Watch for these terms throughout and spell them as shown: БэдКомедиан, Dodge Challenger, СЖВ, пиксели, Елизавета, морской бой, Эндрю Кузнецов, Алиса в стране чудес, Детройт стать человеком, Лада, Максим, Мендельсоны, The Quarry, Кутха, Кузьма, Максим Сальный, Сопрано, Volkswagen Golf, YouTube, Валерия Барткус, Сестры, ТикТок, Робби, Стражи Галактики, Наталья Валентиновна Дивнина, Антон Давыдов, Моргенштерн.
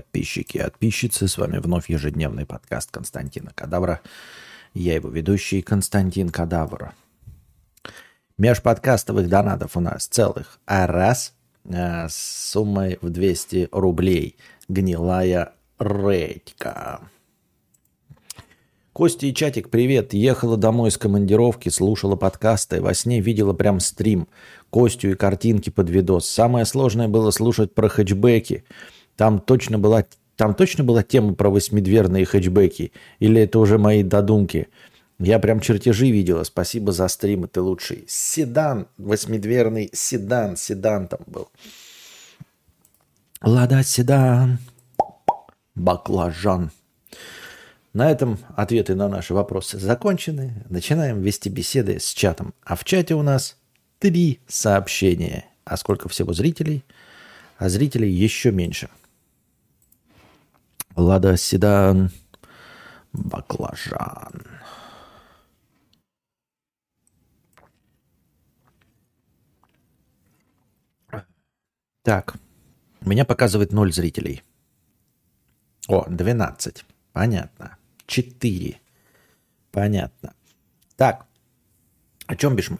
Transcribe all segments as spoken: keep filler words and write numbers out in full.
Подписчики и подписчицы, с вами вновь ежедневный подкаст Константина Кадавра. Я его ведущий Константин Кадавра. Межподкастовых донатов у нас целых а раз с суммой в двести рублей. Гнилая редька. Костя и Чатик, привет. Ехала домой из командировки, слушала подкасты. Во сне видела прям стрим. Костю и картинки под видос. Самое сложное было слушать про хэтчбеки. Там точно была, там точно была тема про восьмидверные хэтчбеки? Или это уже мои додумки? Я прям чертежи видела. Спасибо за стримы, ты лучший. Седан, восьмидверный седан. Седан там был. Лада седан. Баклажан. На этом ответы на наши вопросы закончены. Начинаем вести беседы с чатом. А в чате у нас три сообщения. А сколько всего зрителей? А зрителей еще меньше. Лада седан. Баклажан. Так. У меня показывает ноль зрителей. О, двенадцать. Понятно. четыре. Понятно. Так, о чем бишь мы?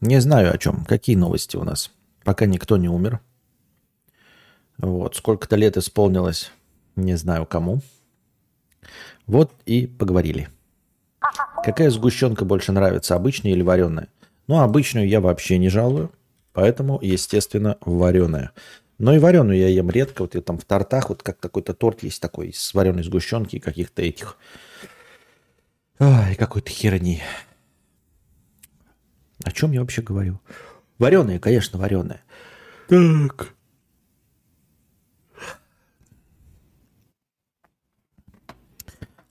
Не знаю о чем. Какие новости у нас? Пока никто не умер. Вот, сколько-то лет исполнилось, не знаю кому. Вот и поговорили. Какая сгущенка больше нравится, обычная или вареная? Ну, обычную я вообще не жалую, поэтому, естественно, вареная. Но и вареную я ем редко. Вот я там в тортах, вот как какой-то торт есть такой с вареной сгущенки и каких-то этих... Ай, какой-то херни. О чем я вообще говорю? Вареная, конечно, вареная. Так.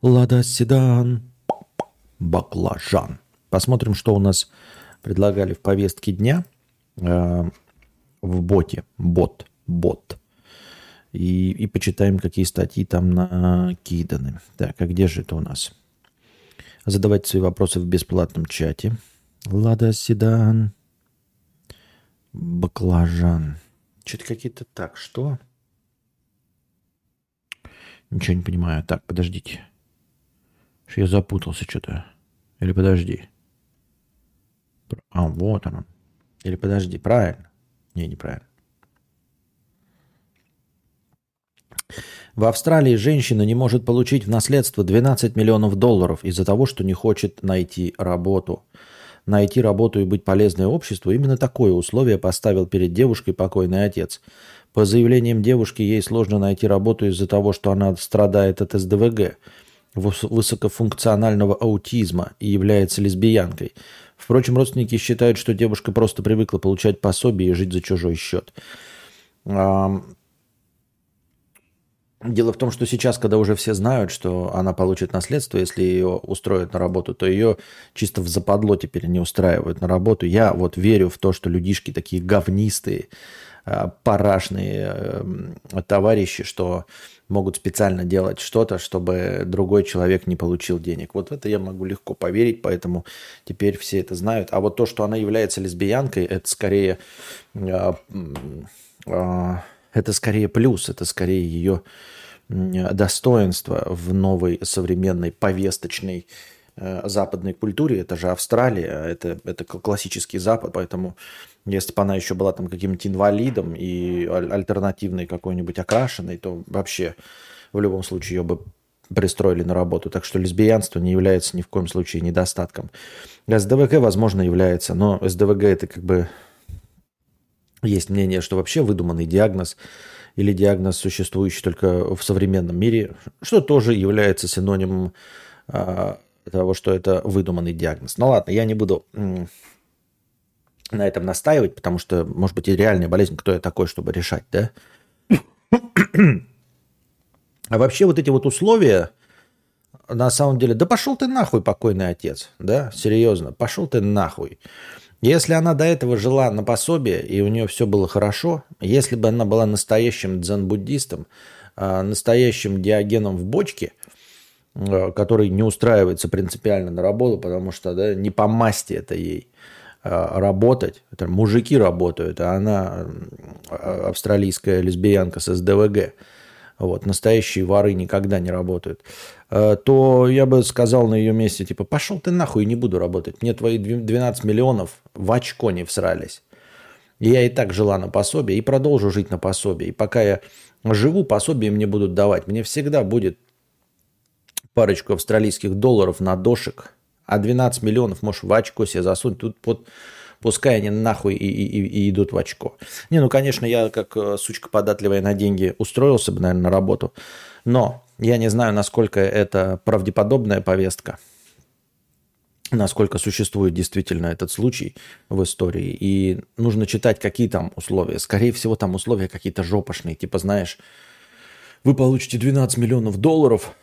Лада седан. Баклажан. Посмотрим, что у нас предлагали в повестке дня. В боте. Бот. Бот. И, и почитаем, какие статьи там накиданы. Так, а где же это у нас? Задавайте свои вопросы в бесплатном чате. Лада седан. Баклажан. Что-то какие-то так, что? Ничего не понимаю. Так, подождите. Я запутался что-то. Или подожди. А, вот оно. Или подожди. Правильно? Не, неправильно. В Австралии женщина не может получить в наследство двенадцать миллионов долларов из-за того, что не хочет найти работу. Найти работу и быть полезной обществу – именно такое условие поставил перед девушкой покойный отец. По заявлениям девушки, ей сложно найти работу из-за того, что она страдает от эс дэ вэ гэ, высокофункционального аутизма и является лесбиянкой. Впрочем, родственники считают, что девушка просто привыкла получать пособие и жить за чужой счет. Дело в том, что сейчас, когда уже все знают, что она получит наследство, если ее устроят на работу, то ее чисто в западло теперь не устраивают на работу. Я вот верю в то, что людишки такие говнистые, парашные товарищи, что могут специально делать что-то, чтобы другой человек не получил денег. Вот в это я могу легко поверить, поэтому теперь все это знают. А вот то, что она является лесбиянкой, это скорее... Это скорее плюс, это скорее ее достоинство в новой современной повесточной э, западной культуре. Это же Австралия, это, это классический Запад, поэтому если бы она еще была там каким-нибудь инвалидом и альтернативной какой-нибудь окрашенной, то вообще в любом случае ее бы пристроили на работу. Так что лесбиянство не является ни в коем случае недостатком. эс дэ вэ гэ, возможно, является, но эс дэ вэ гэ это как бы... Есть мнение, что вообще выдуманный диагноз или диагноз, существующий только в современном мире, что тоже является синонимом э, того, что это выдуманный диагноз. Ну ладно, я не буду э, на этом настаивать, потому что, может быть, и реальная болезнь, кто я такой, чтобы решать, да? А вообще вот эти вот условия, на самом деле, да пошел ты нахуй, покойный отец, да, серьезно, пошел ты нахуй. Если она до этого жила на пособие, и у нее все было хорошо, если бы она была настоящим дзен-буддистом, настоящим диогеном в бочке, который не устраивается принципиально на работу, потому что да, не по масти это ей работать, это мужики работают, а она австралийская лесбиянка с эс дэ вэ гэ, вот, настоящие воры никогда не работают, то я бы сказал на ее месте, типа, пошел ты нахуй, не буду работать. Мне твои двенадцать миллионов в очко не всрались. Я и так жила на пособие и продолжу жить на пособие. И пока я живу, пособие мне будут давать. Мне всегда будет парочку австралийских долларов на дошик, а двенадцать миллионов можешь в очко себе засунуть. Тут под... пускай они нахуй и, и, и идут в очко. Не, ну, конечно, я как сучка податливая на деньги устроился бы, наверное, на работу. Но я не знаю, насколько это правдеподобная повестка, насколько существует действительно этот случай в истории. И нужно читать, какие там условия. Скорее всего, там условия какие-то жопошные. Типа, знаешь, вы получите двенадцать миллионов долларов,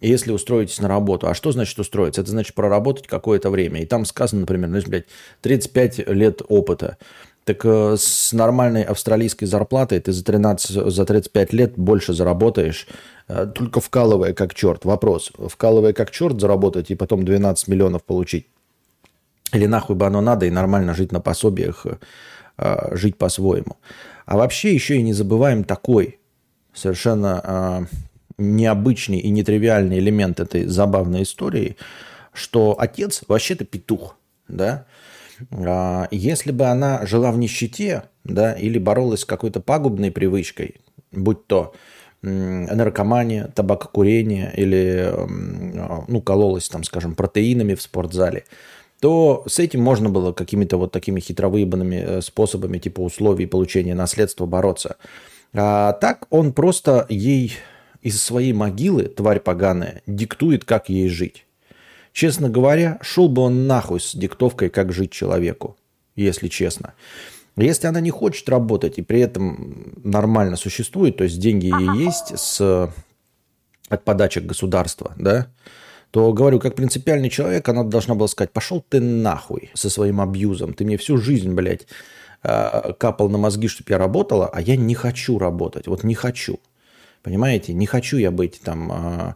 если устроитесь на работу. А что значит устроиться? Это значит проработать какое-то время. И там сказано, например, ну, блядь, тридцать пять лет опыта. Так э, с нормальной австралийской зарплатой ты за, тринадцать, за тридцать пять лет больше заработаешь, э, только вкалывая как черт. Вопрос, вкалывая как черт заработать и потом двенадцать миллионов получить? Или нахуй бы оно надо и нормально жить на пособиях, э, жить по-своему? А вообще еще и не забываем такой совершенно... Э, необычный и нетривиальный элемент этой забавной истории, что отец вообще-то петух, да. Если бы она жила в нищете, да, или боролась с какой-то пагубной привычкой, будь то наркомания, табакокурение или, ну, кололась там, скажем, протеинами в спортзале, то с этим можно было какими-то вот такими хитровыебанными способами типа условий получения наследства бороться. А так он просто ей... из своей могилы, тварь поганая, диктует, как ей жить. Честно говоря, шел бы он нахуй с диктовкой, как жить человеку, если честно. Если она не хочет работать и при этом нормально существует, то есть деньги ей есть с, от подачек государства, да, то, говорю, как принципиальный человек, она должна была сказать, пошел ты нахуй со своим абьюзом, ты мне всю жизнь, блядь, капал на мозги, чтобы я работала, а я не хочу работать, вот не хочу. Понимаете, не хочу я быть там,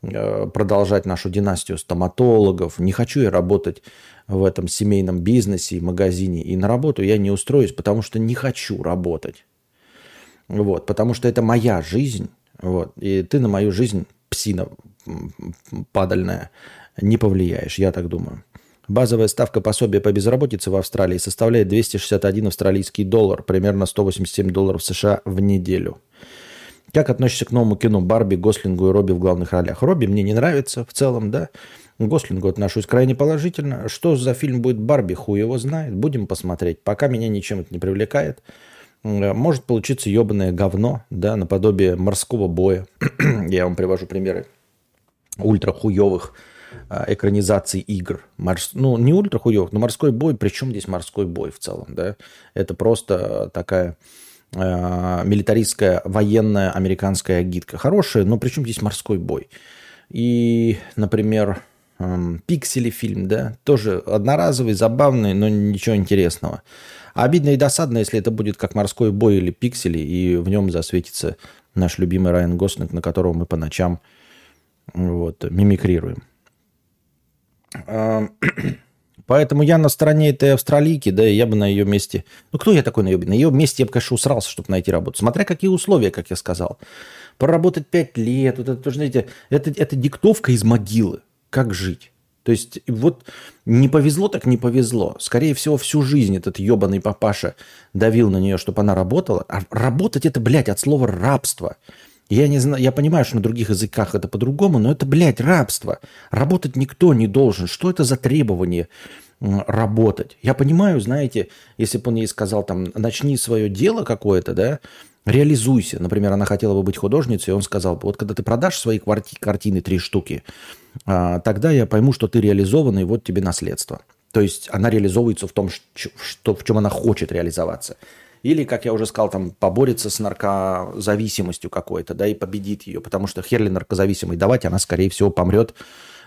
продолжать нашу династию стоматологов, не хочу я работать в этом семейном бизнесе и магазине, и на работу я не устроюсь, потому что не хочу работать, вот, потому что это моя жизнь, вот, и ты на мою жизнь, псина падальная, не повлияешь, я так думаю. Базовая ставка пособия по безработице в Австралии составляет двести шестьдесят один австралийский доллар, примерно сто восемьдесят семь долларов США в неделю. Как относишься к новому кино Барби, Гослингу и Робби в главных ролях? Робби мне не нравится в целом, да. Гослингу отношусь крайне положительно. Что за фильм будет Барби, хуй его знает. Будем посмотреть. Пока меня ничем это не привлекает. Может получиться ебаное говно, да, наподобие «Морского боя». Я вам привожу примеры ультрахуевых экранизаций игр. Морс... Ну, не ультрахуевых, но «Морской бой». Причем здесь «Морской бой» в целом, да. Это просто такая... милитаристская, военная, американская агитка. Хорошая, но причем здесь «Морской бой». И, например, «Пиксели» фильм, да, тоже одноразовый, забавный, но ничего интересного. Обидно и досадно, если это будет как «Морской бой» или «Пиксели», и в нем засветится наш любимый Райан Гослинг, на которого мы по ночам вот, мимикрируем. Поэтому я на стороне этой австралийки, да, и я бы на ее месте... Ну, кто я такой на ее месте? На ее месте я бы, конечно, усрался, чтобы найти работу. Смотря какие условия, как я сказал. Проработать пять лет, вот это тоже, знаете, это, это диктовка из могилы. Как жить? То есть, вот не повезло так не повезло. Скорее всего, всю жизнь этот ебаный папаша давил на нее, чтобы она работала. А работать это, блядь, от слова «рабство». Я не знаю, я понимаю, что на других языках это по-другому, но это, блядь, рабство. Работать никто не должен. Что это за требование работать? Я понимаю, знаете, если бы он ей сказал, там, начни свое дело какое-то, да, реализуйся. Например, она хотела бы быть художницей, и он сказал бы, вот когда ты продашь свои кварти- картины три штуки, тогда я пойму, что ты реализованный, вот тебе наследство. То есть она реализовывается в том, что, в чем она хочет реализоваться. Или, как я уже сказал, там, поборется с наркозависимостью какой-то, да, и победит ее. Потому что херли наркозависимой давать, она, скорее всего, помрет,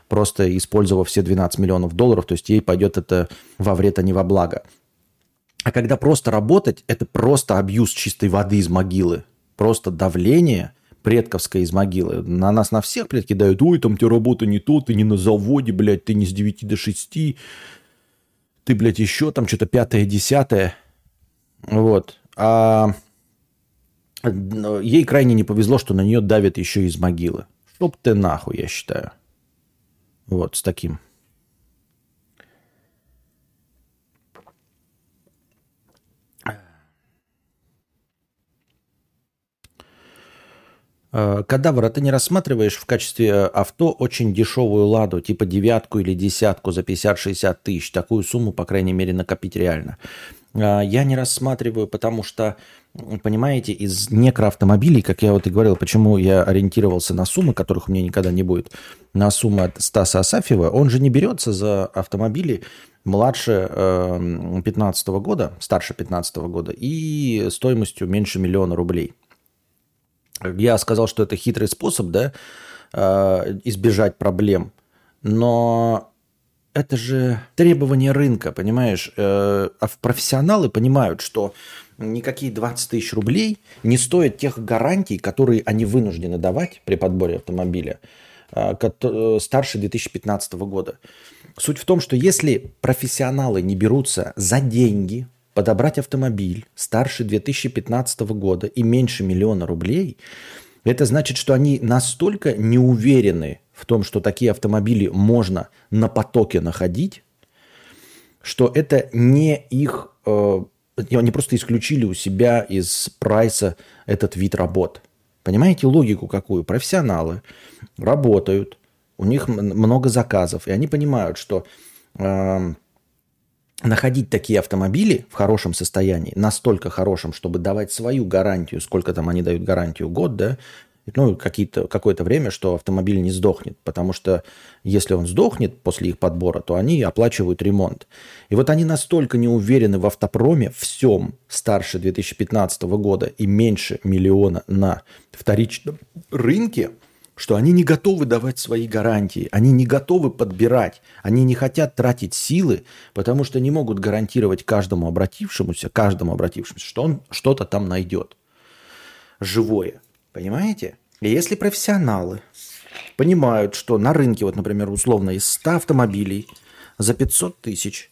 просто использовав все двенадцать миллионов долларов. То есть ей пойдет это во вред, а не во благо. А когда просто работать, это просто абьюз чистой воды из могилы. Просто давление предковское из могилы. На нас на всех, блядь, кидают. Ой, там тебе работа не то, ты не на заводе, блядь, ты не с девяти до шести. Ты, блядь, еще там что-то пятое, десятое. Вот. А Ей крайне не повезло, что на нее давят еще из могилы. Чтоб ты нахуй, я считаю. Вот, с таким. Кадавр, а ты не рассматриваешь в качестве авто очень дешевую ладу, типа девятку или десятку за пятьдесят-шестьдесят тысяч? Такую сумму, по крайней мере, накопить реально. Я не рассматриваю, потому что, понимаете, из некроавтомобилей, как я вот и говорил, почему я ориентировался на суммы, которых у меня никогда не будет, на суммы от Стаса Асафьева, он же не берется за автомобили младше пятнадцатого года, старше пятнадцатого года и стоимостью меньше миллиона рублей. Я сказал, что это хитрый способ, да, избежать проблем, но это же требование рынка, понимаешь? А профессионалы понимают, что никакие двадцать тысяч рублей не стоят тех гарантий, которые они вынуждены давать при подборе автомобиля старше две тысячи пятнадцатого года. Суть в том, что если профессионалы не берутся за деньги подобрать автомобиль старше две тысячи пятнадцатого года и меньше миллиона рублей, это значит, что они настолько не уверены в том, что такие автомобили можно на потоке находить, что это не их... Э, они просто исключили у себя из прайса этот вид работ. Понимаете логику какую? Профессионалы работают, у них много заказов, и они понимают, что... Э, находить такие автомобили в хорошем состоянии, настолько хорошем, чтобы давать свою гарантию, сколько там они дают гарантию, год, да, ну, какие-то, какое-то время, что автомобиль не сдохнет, потому что если он сдохнет после их подбора, то они оплачивают ремонт. И вот они настолько не уверены в автопроме всем старше две тысячи пятнадцатого года и меньше миллиона на вторичном рынке, что они не готовы давать свои гарантии, они не готовы подбирать, они не хотят тратить силы, потому что не могут гарантировать каждому обратившемуся, каждому обратившемуся, что он что-то там найдет живое. Понимаете? И если профессионалы понимают, что на рынке, вот, например, условно из ста автомобилей за пятьсот тысяч,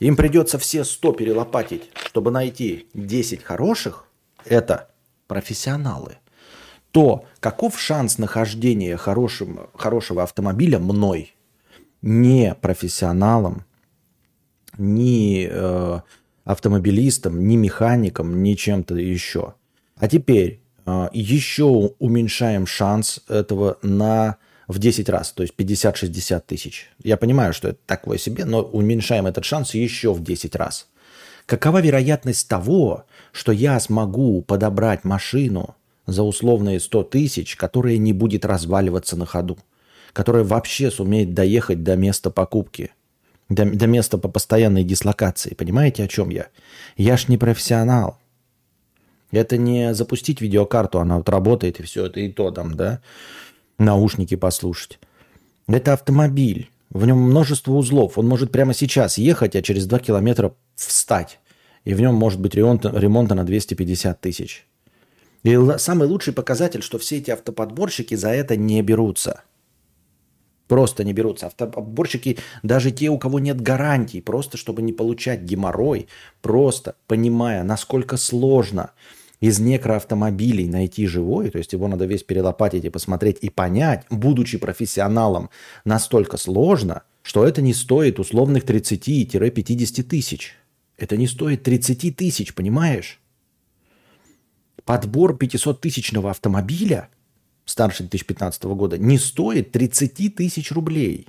им придется все сто перелопатить, чтобы найти десять хороших, это профессионалы, то каков шанс нахождения хорошим, хорошего автомобиля мной, не профессионалом, ни э, автомобилистом, ни механиком, ни чем-то еще? А теперь э, еще уменьшаем шанс этого на, в десять раз, то есть пятьдесят-шестьдесят тысяч. Я понимаю, что это такое себе, но уменьшаем этот шанс еще в десять раз. Какова вероятность того, что я смогу подобрать машину за условные сто тысяч, которая не будет разваливаться на ходу, которая вообще сумеет доехать до места покупки, до, до места по постоянной дислокации. Понимаете, о чем я? Я ж не профессионал. Это не запустить видеокарту, она вот работает, и все, это и то там, да, наушники послушать. Это автомобиль, в нем множество узлов, он может прямо сейчас ехать, а через два километра встать, и в нем может быть ремонт, ремонта на двести пятьдесят тысяч. И самый лучший показатель, что все эти автоподборщики за это не берутся. Просто не берутся. Автоподборщики, даже те, у кого нет гарантий, просто чтобы не получать геморрой, просто понимая, насколько сложно из некроавтомобилей найти живой, то есть его надо весь перелопатить и посмотреть, и понять, будучи профессионалом, настолько сложно, что это не стоит условных тридцать-пятьдесят тысяч. Это не стоит тридцать тысяч, понимаешь? Подбор пятисоттысячного автомобиля старше две тысячи пятнадцатого года не стоит тридцать тысяч рублей.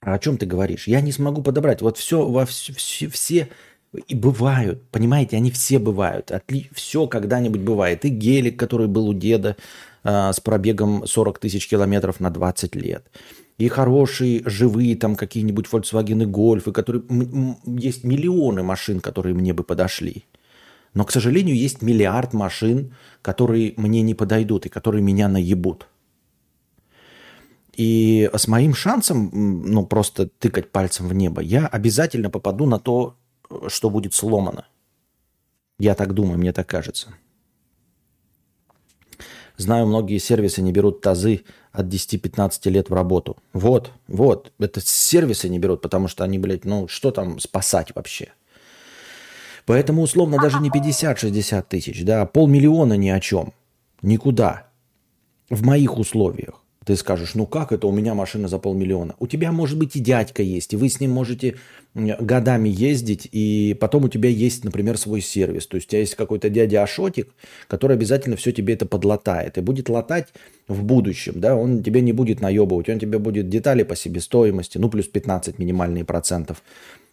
А о чем ты говоришь? Я не смогу подобрать. Вот все, во все, все, все и бывают. Понимаете, они все бывают. Отли... Все когда-нибудь бывает. И гелик, который был у деда э, с пробегом сорок тысяч километров на двадцать лет. И хорошие, живые там какие-нибудь Volkswagen Golf, и которые... Есть миллионы машин, которые мне бы подошли. Но, к сожалению, есть миллиард машин, которые мне не подойдут и которые меня наебут. И с моим шансом, ну, просто тыкать пальцем в небо, я обязательно попаду на то, что будет сломано. Я так думаю, мне так кажется. Знаю, многие сервисы не берут тазы от десяти-пятнадцати лет в работу. Вот, вот, это сервисы не берут, потому что они, блядь, ну, что там спасать вообще? Поэтому, условно, даже не пятьдесят-шестьдесят тысяч, да, полмиллиона ни о чем. Никуда. В моих условиях. Ты скажешь, ну как это, у меня машина за полмиллиона. У тебя, может быть, и дядька есть, и вы с ним можете годами ездить, и потом у тебя есть, например, свой сервис. То есть у тебя есть какой-то дядя Ашотик, который обязательно все тебе это подлатает. И будет латать в будущем, да, он тебе не будет наебывать, он тебе будет детали по себестоимости, ну плюс пятнадцать минимальные процентов.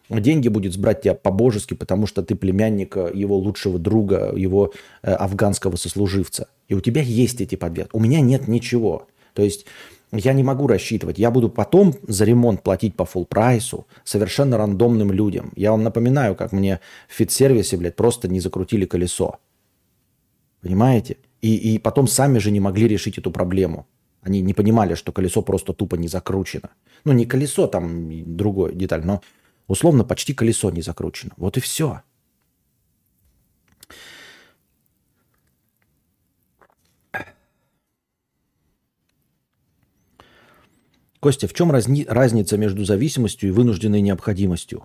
Деньги будет сбрать тебя по-божески, потому что ты племянник его лучшего друга, его афганского сослуживца. И у тебя есть эти подвесы. У меня нет ничего. То есть я не могу рассчитывать. Я буду потом за ремонт платить по фулл-прайсу совершенно рандомным людям. Я вам напоминаю, как мне в фит-сервисе, блядь, просто не закрутили колесо. Понимаете? И, и потом сами же не могли решить эту проблему. Они не понимали, что колесо просто тупо не закручено. Ну, не колесо, там другая деталь, но условно почти колесо не закручено. Вот и все. Костя, в чем разни... разница между зависимостью и вынужденной необходимостью?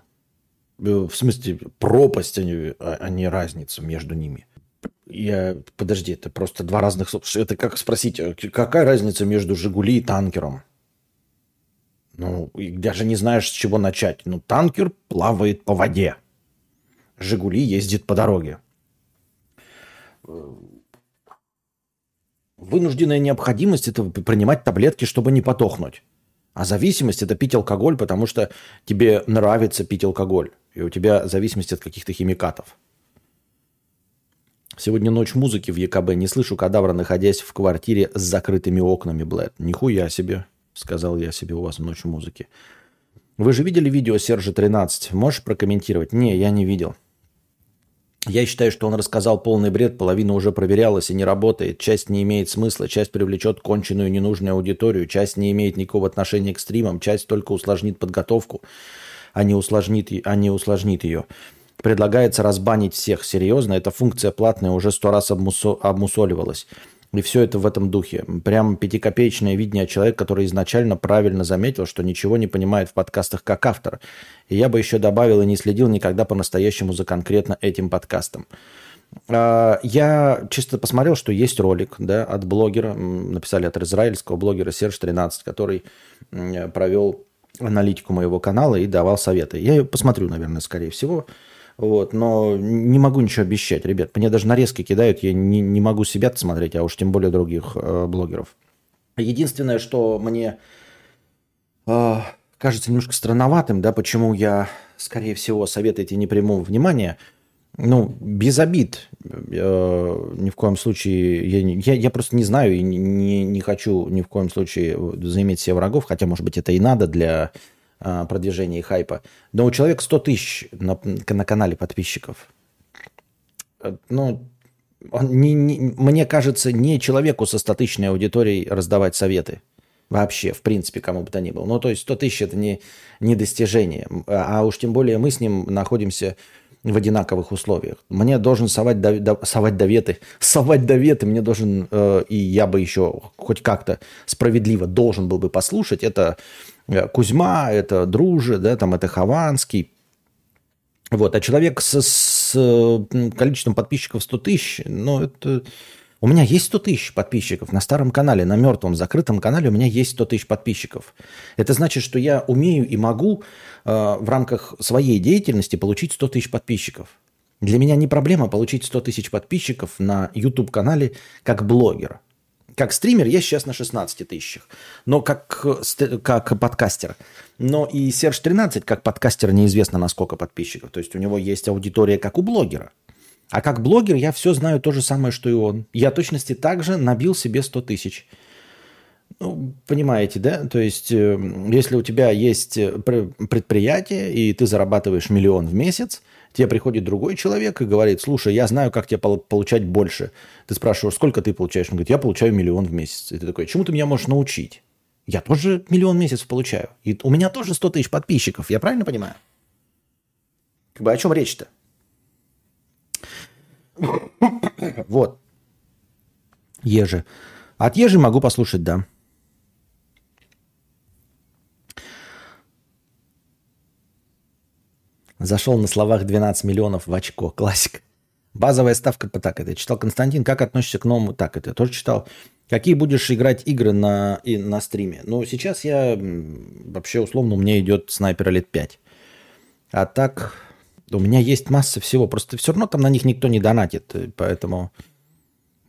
В смысле, пропасть, а не разница между ними. Я... Подожди, это просто два разных... Это как спросить, какая разница между «Жигули» и танкером? Ну, даже не знаешь, с чего начать. Ну, танкер плавает по воде. «Жигули» ездит по дороге. Вынужденная необходимость – это принимать таблетки, чтобы не потохнуть. А зависимость – это пить алкоголь, потому что тебе нравится пить алкоголь. И у тебя зависимость от каких-то химикатов. Сегодня ночь музыки в ЕКБ. Не слышу Кадавра, находясь в квартире с закрытыми окнами, Блэд. Нихуя себе, сказал я себе, у вас ночь музыки. Вы же видели видео Сержа тринадцать? Можешь прокомментировать? Не, я не видел. Я считаю, что он рассказал полный бред, половина уже проверялась и не работает, часть не имеет смысла, часть привлечет конченую ненужную аудиторию, часть не имеет никакого отношения к стримам, часть только усложнит подготовку, а не усложнит, а не усложнит ее. Предлагается разбанить всех. Серьезно, эта функция платная уже сто раз обмусо- обмусоливалась. И все это в этом духе. Прям пятикопеечное видение человека, который изначально правильно заметил, что ничего не понимает в подкастах как автор. И я бы еще добавил и не следил никогда по-настоящему за конкретно этим подкастом. Я чисто посмотрел, что есть ролик, да, от блогера, написали от израильского блогера Серж тринадцать, который провел аналитику моего канала и давал советы. Я ее посмотрю, наверное, скорее всего. Вот, но не могу ничего обещать, ребят. Мне даже нарезки кидают, я не, не могу себя-то смотреть, а уж тем более других э, блогеров. Единственное, что мне э, кажется немножко странноватым, да, почему я, скорее всего, советы эти не приму внимания, ну, без обид, э, ни в коем случае, я, я, я просто не знаю и не, не хочу ни в коем случае заиметь себе врагов, хотя, может быть, это и надо для... продвижения и хайпа. Но у человека сто тысяч на, на канале подписчиков. Ну, он не, не, мне кажется, не человеку со стотысячной аудиторией раздавать советы. Вообще, в принципе, кому бы то ни было. Ну, то есть сто тысяч – это не, не достижение. А уж тем более мы с ним находимся в одинаковых условиях. Мне должен совать, до, до, совать доветы. Совать доветы мне должен, э, и я бы еще хоть как-то справедливо должен был бы послушать. Это... Кузьма, это Дружи, да, там это Хованский. Вот. А человек с, с количеством подписчиков сто тысяч, ну, это... У меня есть сто тысяч подписчиков на старом канале, на мертвом закрытом канале у меня есть сто тысяч подписчиков. Это значит, что я умею и могу э, в рамках своей деятельности получить сто тысяч подписчиков. Для меня не проблема получить сто тысяч подписчиков на YouTube-канале как блогер. Как стример я сейчас на шестнадцати тысячах, но как, как подкастер. Но и Серж тринадцать как подкастер неизвестно на сколько подписчиков. То есть у него есть аудитория как у блогера. А как блогер я все знаю то же самое, что и он. Я точности так же набил себе сто тысяч. Ну, понимаете, да? То есть если у тебя есть предприятие и ты зарабатываешь миллион в месяц, тебе приходит другой человек и говорит, слушай, я знаю, как тебе получать больше. Ты спрашиваешь, сколько ты получаешь? Он говорит, я получаю миллион в месяц. И ты такой, чему ты меня можешь научить? Я тоже миллион в месяц получаю. И у меня тоже сто тысяч подписчиков. Я правильно понимаю? Как бы о чем речь-то? Вот. Ежи. От Ежи могу послушать, да. Зашел на словах двенадцать миллионов в очко. Классик. Базовая ставка по так это. Читал Константин. Как относишься к новому так это? Тоже читал. Какие будешь играть игры на, и на стриме? Ну, сейчас я вообще условно, у меня идет Снайпер Элит пять. А так у меня есть масса всего. Просто все равно там на них никто не донатит. Поэтому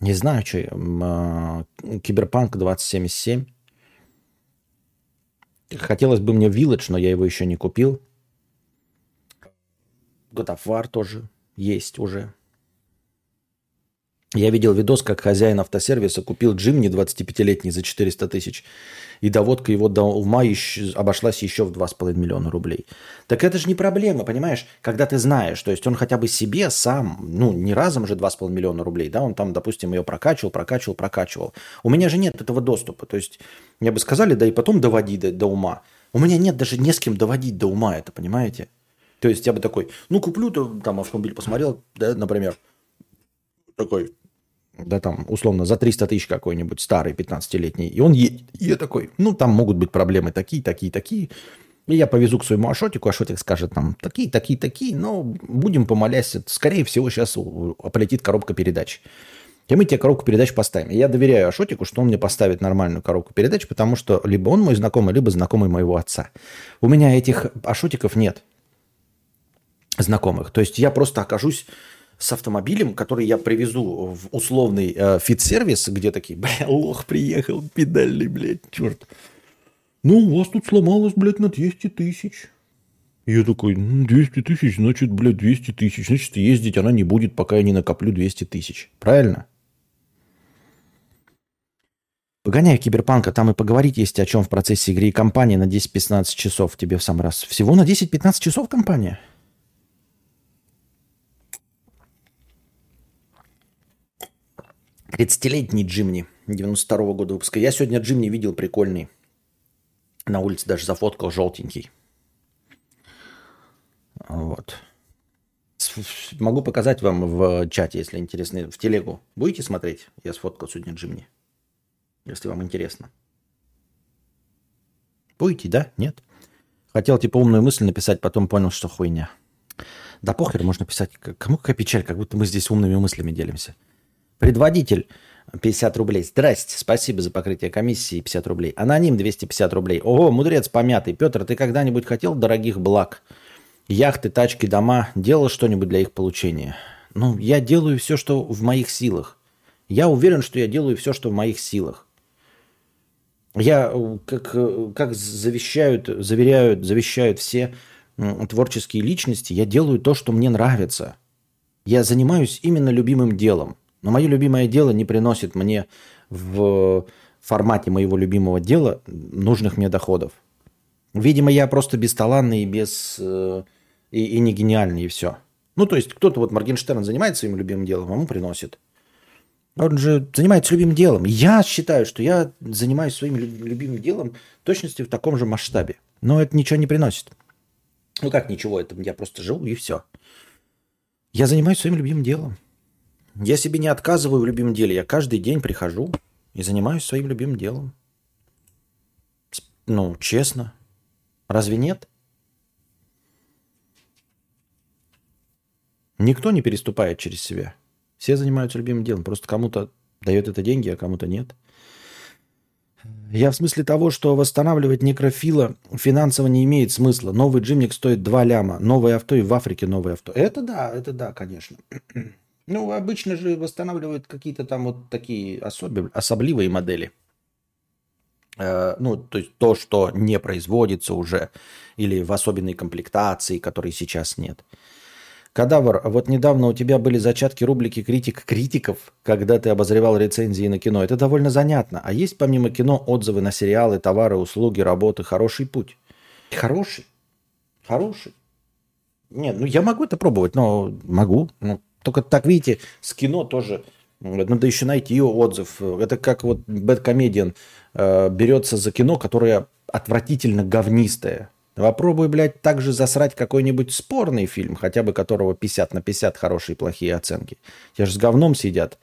не знаю, что. Киберпанк двадцать семьдесят семь. Хотелось бы мне Village, но я его еще не купил. Годофар тоже есть уже. Я видел видос, как хозяин автосервиса купил Джимни двадцатипятилетний за четыреста тысяч. И доводка его до ума еще, обошлась еще в два с половиной миллиона рублей. Так это же не проблема, понимаешь? Когда ты знаешь, то есть он хотя бы себе сам, ну не разом же два с половиной миллиона рублей, да, он там, допустим, ее прокачивал, прокачивал, прокачивал. У меня же нет этого доступа. То есть мне бы сказали, да и потом доводи до, до ума. У меня нет даже не с кем доводить до ума это, понимаете? То есть я бы такой, ну куплю, там автомобиль посмотрел, да, например, такой... да там, условно, за триста тысяч какой-нибудь старый пятнадцатилетний, и он едет. И я такой, ну, там могут быть проблемы такие, такие, такие. И я повезу к своему Ашотику, Ашотик скажет нам, такие, такие, такие, но будем помоляться. Скорее всего, сейчас полетит коробка передач. И мы тебе коробку передач поставим. И я доверяю Ашотику, что он мне поставит нормальную коробку передач, потому что либо он мой знакомый, либо знакомый моего отца. У меня этих Ашотиков нет знакомых. То есть я просто окажусь... с автомобилем, который я привезу в условный э, фит-сервис, где такие, бля, лох приехал, педальный, блядь, черт. Ну, у вас тут сломалось, блядь, на двести тысяч. Я такой, ну, двести тысяч, значит, блядь, двести тысяч. Значит, ездить она не будет, пока я не накоплю двести тысяч. Правильно? Погоняй Киберпанка, там и поговорить есть о чем в процессе игры. И компания на десять-пятнадцать часов тебе в сам раз. Всего на десять-пятнадцать часов компания? тридцатилетний Джимни девяносто второго года выпуска. Я сегодня Джимни видел прикольный. На улице даже зафоткал, желтенький. Вот. Могу показать вам в чате, если интересно. В телегу. Будете смотреть? Я сфоткал сегодня Джимни. Если вам интересно. Будете, да? Нет? Хотел типа умную мысль написать, потом понял, что хуйня. Да похер, можно писать. Кому какая печаль, как будто мы здесь умными мыслями делимся. Предводитель пятьдесят рублей. Здрасте, спасибо за покрытие комиссии пятьдесят рублей. Аноним двести пятьдесят рублей. Ого, мудрец помятый. Петр, ты когда-нибудь хотел дорогих благ? Яхты, тачки, дома. Делал что-нибудь для их получения? Ну, я делаю все, что в моих силах. Я уверен, что я делаю все, что в моих силах. Я, как, как завещают, заверяют, завещают все творческие личности, я делаю то, что мне нравится. Я занимаюсь именно любимым делом. Но мое любимое дело не приносит мне в формате моего любимого дела нужных мне доходов. Видимо, я просто бесталанный и, без, и, и не гениальный, и все. Ну, то есть, кто-то, вот Моргенштерн занимается своим любимым делом, а ему приносит. Он же занимается любимым делом. Я считаю, что я занимаюсь своим любимым делом в точности в таком же масштабе. Но это ничего не приносит. Ну, как ничего, это я просто живу, и все. Я занимаюсь своим любимым делом. Я себе не отказываю в любимом деле. Я каждый день прихожу и занимаюсь своим любимым делом. Ну, честно. Разве нет? Никто не переступает через себя. Все занимаются любимым делом. Просто кому-то дает это деньги, а кому-то нет. Я в смысле того, что восстанавливать некрофила финансово не имеет смысла. Новый джимник стоит два ляма. Новое авто и в Африке новое авто. Это да, это да, конечно. Ну, обычно же восстанавливают какие-то там вот такие особи, особливые модели. Э, ну, то есть то, что не производится уже, или в особенной комплектации, которой сейчас нет. Кадавр, вот недавно у тебя были зачатки рубрики «Критик критиков», когда ты обозревал рецензии на кино. Это довольно занятно. А есть помимо кино отзывы на сериалы, товары, услуги, работы? Хороший путь. Хороший? Хороший? Нет, ну я могу это пробовать, но могу, ну. Только так, видите, с кино тоже надо еще найти ее отзыв. Это как вот БэдКомедиан э, берется за кино, которое отвратительно говнистое. Попробуй, блядь, также засрать какой-нибудь спорный фильм, хотя бы которого пятьдесят на пятьдесят хорошие и плохие оценки. Тебя же с говном сидят.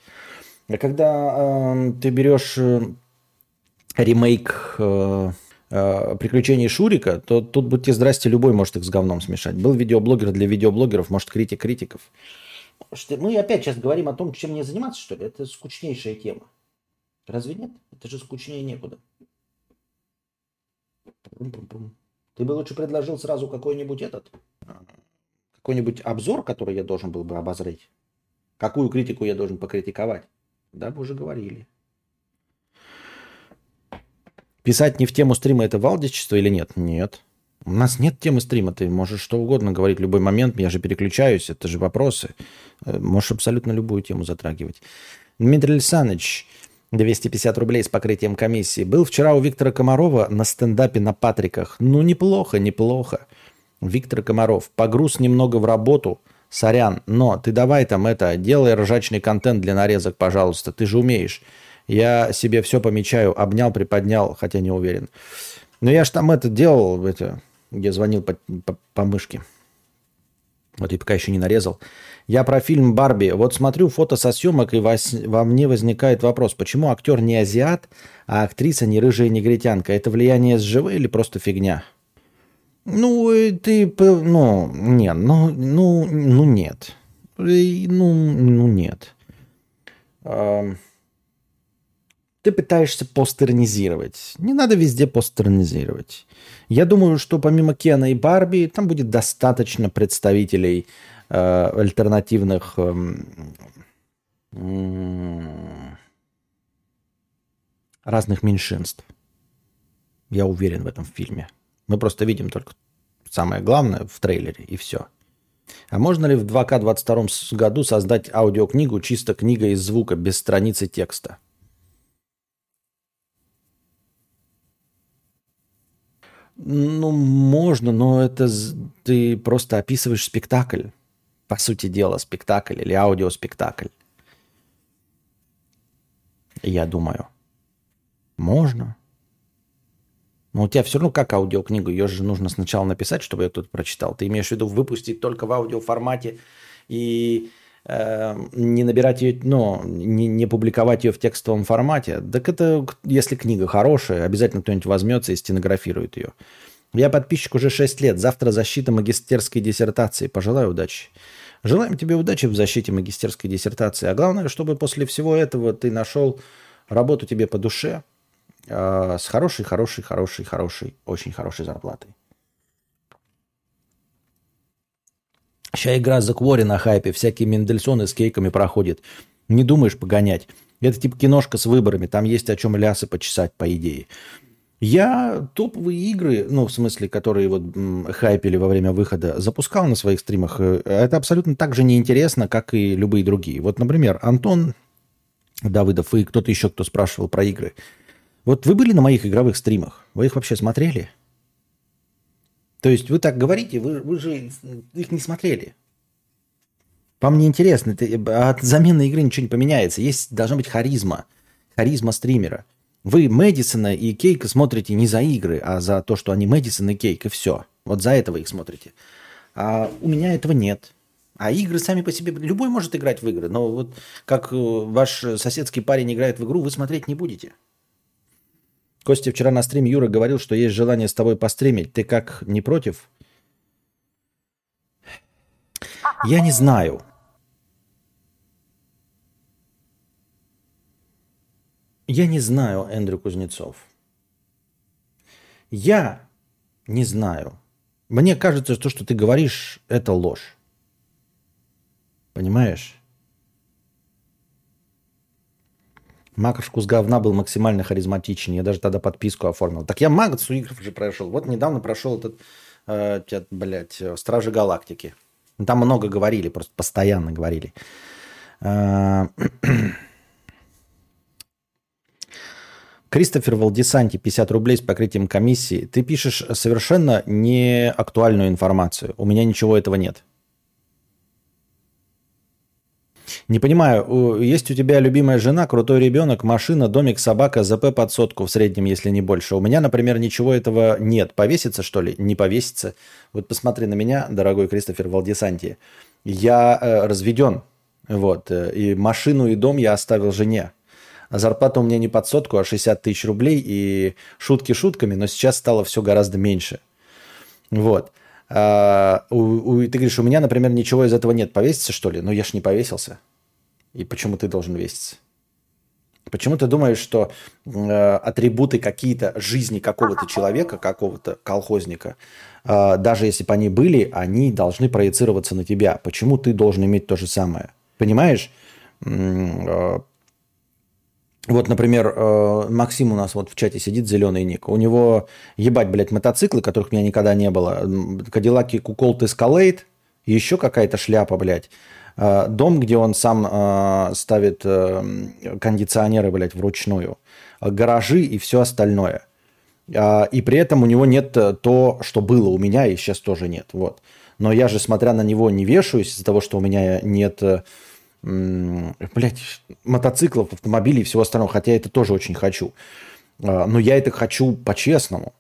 А когда э, ты берешь э, ремейк э, приключений Шурика, то тут, будьте здрасте, любой может их с говном смешать. Был видеоблогер для видеоблогеров, может, критик критиков. Мы опять сейчас говорим о том, чем мне заниматься, что ли? Это скучнейшая тема. Разве нет? Это же скучнее некуда. Ты бы лучше предложил сразу какой-нибудь этот, какой-нибудь обзор, который я должен был бы обозреть. Какую критику я должен покритиковать? Да, мы уже говорили. Писать не в тему стрима — это валдичество или нет? Нет. У нас нет темы стрима. Ты можешь что угодно говорить в любой момент. Я же переключаюсь. Это же вопросы. Можешь абсолютно любую тему затрагивать. Дмитрий Александрович, двести пятьдесят рублей с покрытием комиссии. Был вчера у Виктора Комарова на стендапе на Патриках. Ну, неплохо, неплохо. Виктор Комаров. Погруз немного в работу. Сорян. Но ты давай там это, делай ржачный контент для нарезок, пожалуйста. Ты же умеешь. Я себе все помечаю, обнял, приподнял, хотя не уверен. Но я же там это делал, это, где звонил по, по, по мышке. Вот и пока еще не нарезал. Я про фильм «Барби». Вот смотрю фото со съемок, и во, во мне возникает вопрос, почему актер не азиат, а актриса не рыжая негритянка? Это влияние СЖВ или просто фигня? Ну, ты... Ну, нет, ну, ну, ну нет. Ну, ну нет. Ты пытаешься постернизировать. Не надо везде постернизировать. Я думаю, что помимо Кена и Барби, там будет достаточно представителей э, альтернативных э, э, разных меньшинств. Я уверен в этом фильме. Мы просто видим только самое главное в трейлере, и все. А можно ли в две тысячи двадцать втором году создать аудиокнигу, чисто книга из звука, без страницы текста? Ну, можно, но это ты просто описываешь спектакль. По сути дела, спектакль или аудиоспектакль. Я думаю. Можно. Но у тебя все равно как аудиокнигу. Ее же нужно сначала написать, чтобы ее кто-то прочитал. Ты имеешь в виду выпустить только в аудиоформате и э, не набирать ее, ну, не, не публиковать ее в текстовом формате. Так это, если книга хорошая, обязательно кто-нибудь возьмется и стенографирует ее. Я подписчик уже шесть лет. Завтра защита магистерской диссертации. Пожелаю удачи. Желаем тебе удачи в защите магистерской диссертации. А главное, чтобы после всего этого ты нашел работу тебе по душе, с хорошей, хорошей, хорошей, хорошей, очень хорошей зарплатой. Сейчас игра The Quarry на хайпе, всякие Мендельсоны с Кейками проходят. Не думаешь погонять. Это типа киношка с выборами, там есть о чем лясы почесать, по идее. Я топовые игры, ну, в смысле, которые вот хайпили во время выхода, запускал на своих стримах. Это абсолютно так же неинтересно, как и любые другие. Вот, например, Антон Давыдов и кто-то еще, кто спрашивал про игры. Вот вы были на моих игровых стримах? Вы их вообще смотрели? То есть вы так говорите, вы, вы же их не смотрели. По мне интересно, от замены игры ничего не поменяется. Есть, должна быть харизма, харизма стримера. Вы Мэдисона и Кейка смотрите не за игры, а за то, что они Мэдисон и Кейк, и все. Вот за этого их смотрите. А у меня этого нет. А игры сами по себе... Любой может играть в игры, но вот как ваш соседский парень играет в игру, вы смотреть не будете. Костя, вчера на стриме Юра говорил, что есть желание с тобой постримить. Ты как, не против? Я не знаю. Я не знаю, Эндрю Кузнецов. Я не знаю. Мне кажется, что то, что ты говоришь, это ложь. Понимаешь? Макаршку с говна был максимально харизматичен. Я даже тогда подписку оформил. Так я Магацу игр уже прошел. Вот недавно прошел этот, э, блядь, Стражи Галактики. Там много говорили, просто постоянно говорили. Кристофер Вальдесанти, пятьдесят рублей с покрытием комиссии. Ты пишешь совершенно неактуальную информацию. У меня ничего этого нет. Не понимаю, есть у тебя любимая жена, крутой ребенок, машина, домик, собака, ЗП под сотку в среднем, если не больше. У меня, например, ничего этого нет. Повесится, что ли? Не повесится. Вот посмотри на меня, дорогой Кристофер Вальдесанти. Я э, разведен. Вот. И машину, и дом я оставил жене. а зарплата у меня не под сотку, а шестьдесят тысяч рублей, и шутки шутками, но сейчас стало все гораздо меньше. Вот. А, у, у, ты говоришь, у меня, например, ничего из этого нет. Повеситься, что ли? Ну, я ж не повесился. И почему ты должен веситься? Почему ты думаешь, что э, атрибуты какие-то жизни какого-то человека, какого-то колхозника, э, даже если бы они были, они должны проецироваться на тебя? Почему ты должен иметь то же самое? Понимаешь? Э, вот, например, э, Максим у нас вот в чате сидит, зеленый ник. У него, ебать, блядь, мотоциклы, которых у меня никогда не было. Кадиллаки Куколт Эскалейд, еще какая-то шляпа, блядь. Дом, где он сам э, ставит э, кондиционеры, блядь, вручную, гаражи и все остальное. Э, и при этом у него нет то, что было у меня, и сейчас тоже нет. Вот. Но я же, смотря на него, не вешаюсь из-за того, что у меня нет э, э, блядь, мотоциклов, автомобилей и всего остального, хотя я это тоже очень хочу. Э, но я это хочу по-честному.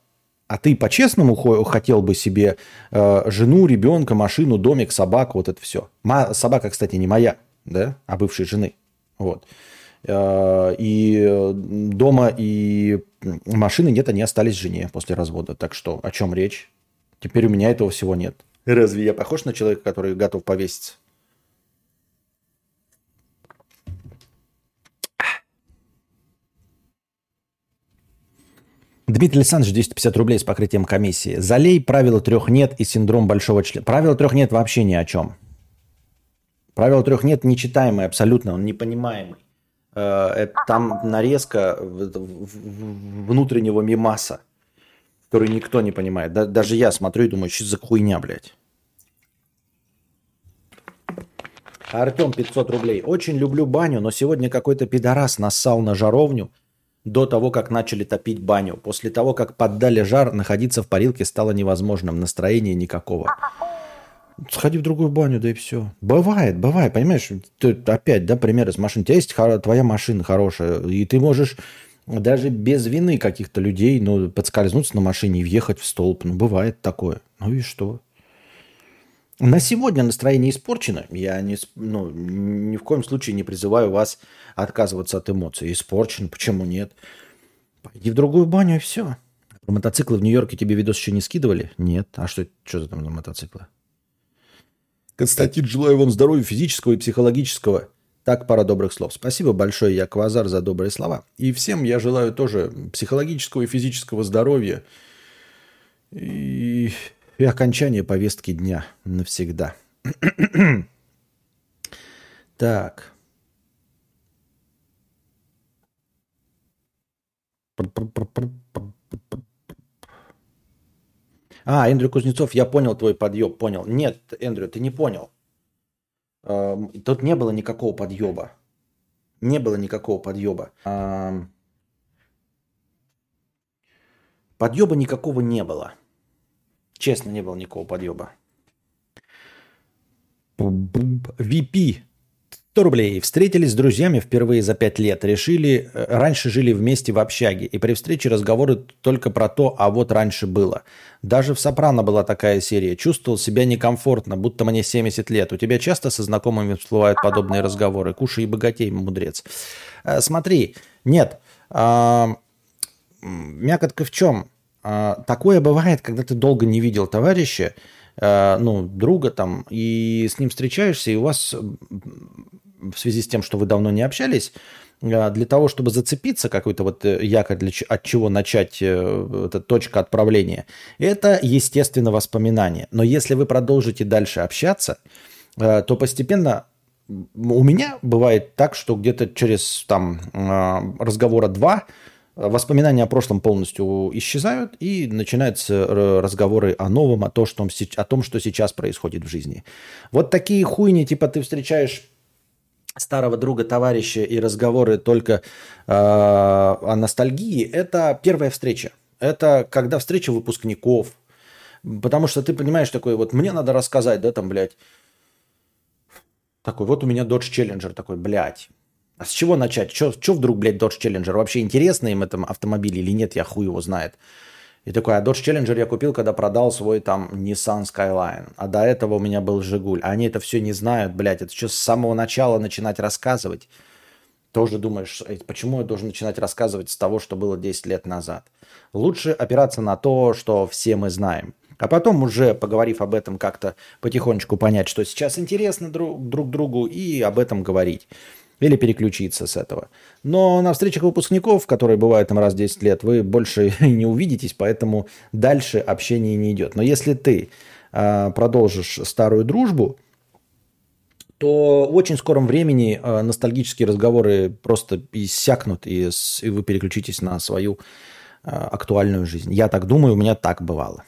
А ты по-честному хотел бы себе э, жену, ребенка, машину, домик, собаку, вот это все. Ма- собака, кстати, не моя, да, а бывшей жены. Вот. Э, и дома, и машины нет, они остались жене после развода. Так что о чем речь? Теперь у меня этого всего нет. Разве я похож на человека, который готов повеситься? Дмитрий Александрович, двести пятьдесят рублей с покрытием комиссии. Залей, правило трех нет и синдром большого члена. Правило трех нет вообще ни о чем. Правило трех нет нечитаемый абсолютно, он непонимаемый. Там нарезка внутреннего мемаса, который никто не понимает. Даже я смотрю и думаю, что за хуйня, блядь. Артем, пятьсот рублей. Очень люблю баню, но сегодня какой-то пидорас нассал на жаровню до того, как начали топить баню. После того, как поддали жар, находиться в парилке стало невозможным. Настроения никакого. Сходи в другую баню, да и все. Бывает, бывает, понимаешь? Ты, опять, да, пример из машин. У тебя есть хор- твоя машина хорошая, и ты можешь даже без вины каких-то людей, ну, подскользнуться на машине и въехать в столб. Ну, бывает такое. Ну и что? На сегодня настроение испорчено. Я не, ну, ни в коем случае не призываю вас отказываться от эмоций. Испорчено, почему нет? Пойди в другую баню и все. Про мотоциклы в Нью-Йорке тебе видос еще не скидывали? Нет. А что, что за там на мотоциклы? Константин, желаю вам здоровья физического и психологического. Так, пара добрых слов. Спасибо большое, я Квазар, за добрые слова. И всем я желаю тоже психологического и физического здоровья. И... И окончание повестки дня навсегда. Так. А, Эндрю Кузнецов, я понял твой подъеб, понял. Нет, Эндрю, ты не понял. Тут не было никакого подъеба. Не было никакого подъеба. Подъеба никакого не было. Честно, не было никакого подъеба. ви пи. сто рублей. Встретились с друзьями впервые за пять лет. Решили, раньше жили вместе в общаге. И при встрече разговоры только про то, а вот раньше было. Даже в «Сопрано» была такая серия. Чувствовал себя некомфортно, будто мне семьдесят лет. У тебя часто со знакомыми всплывают подобные разговоры? Кушай и богатей, мудрец. Смотри, нет. Мякотка в чем? Такое бывает, когда ты долго не видел товарища, ну, друга там, и с ним встречаешься, и у вас в связи с тем, что вы давно не общались, для того, чтобы зацепиться, какой-то вот якорь, для, от чего начать, эта точка отправления, это, естественно, воспоминание. Но если вы продолжите дальше общаться, то постепенно... У меня бывает так, что где-то через там, разговора два воспоминания о прошлом полностью исчезают, и начинаются разговоры о новом, о том, что сейчас происходит в жизни. Вот такие хуйни, типа ты встречаешь старого друга, товарища, и разговоры только э, о ностальгии, это первая встреча. Это когда встреча выпускников. Потому что ты понимаешь, такой вот, мне надо рассказать, да, там, блядь, такой, вот у меня Dodge Challenger, такой, блядь. А с чего начать? Че вдруг, блядь, Dodge Challenger? Вообще интересно им этом автомобиль или нет? Я хуй его знает. И такой, а Dodge Challenger я купил, когда продал свой там Nissan Skyline. А до этого у меня был Жигуль. А они это все не знают, блядь. Это что, с самого начала начинать рассказывать? тоже думаешь, почему я должен начинать рассказывать с того, что было десять лет назад. Лучше опираться на то, что все мы знаем. А потом уже, поговорив об этом, как-то потихонечку понять, что сейчас интересно друг, друг другу, и об этом говорить. Или переключиться с этого. Но на встречах выпускников, которые бывают там раз в десять лет, вы больше не увидитесь, поэтому дальше общение не идет. Но если ты э, продолжишь старую дружбу, то в очень скором времени э, ностальгические разговоры просто иссякнут, и, и вы переключитесь на свою э, актуальную жизнь. Я так думаю, у меня так бывало.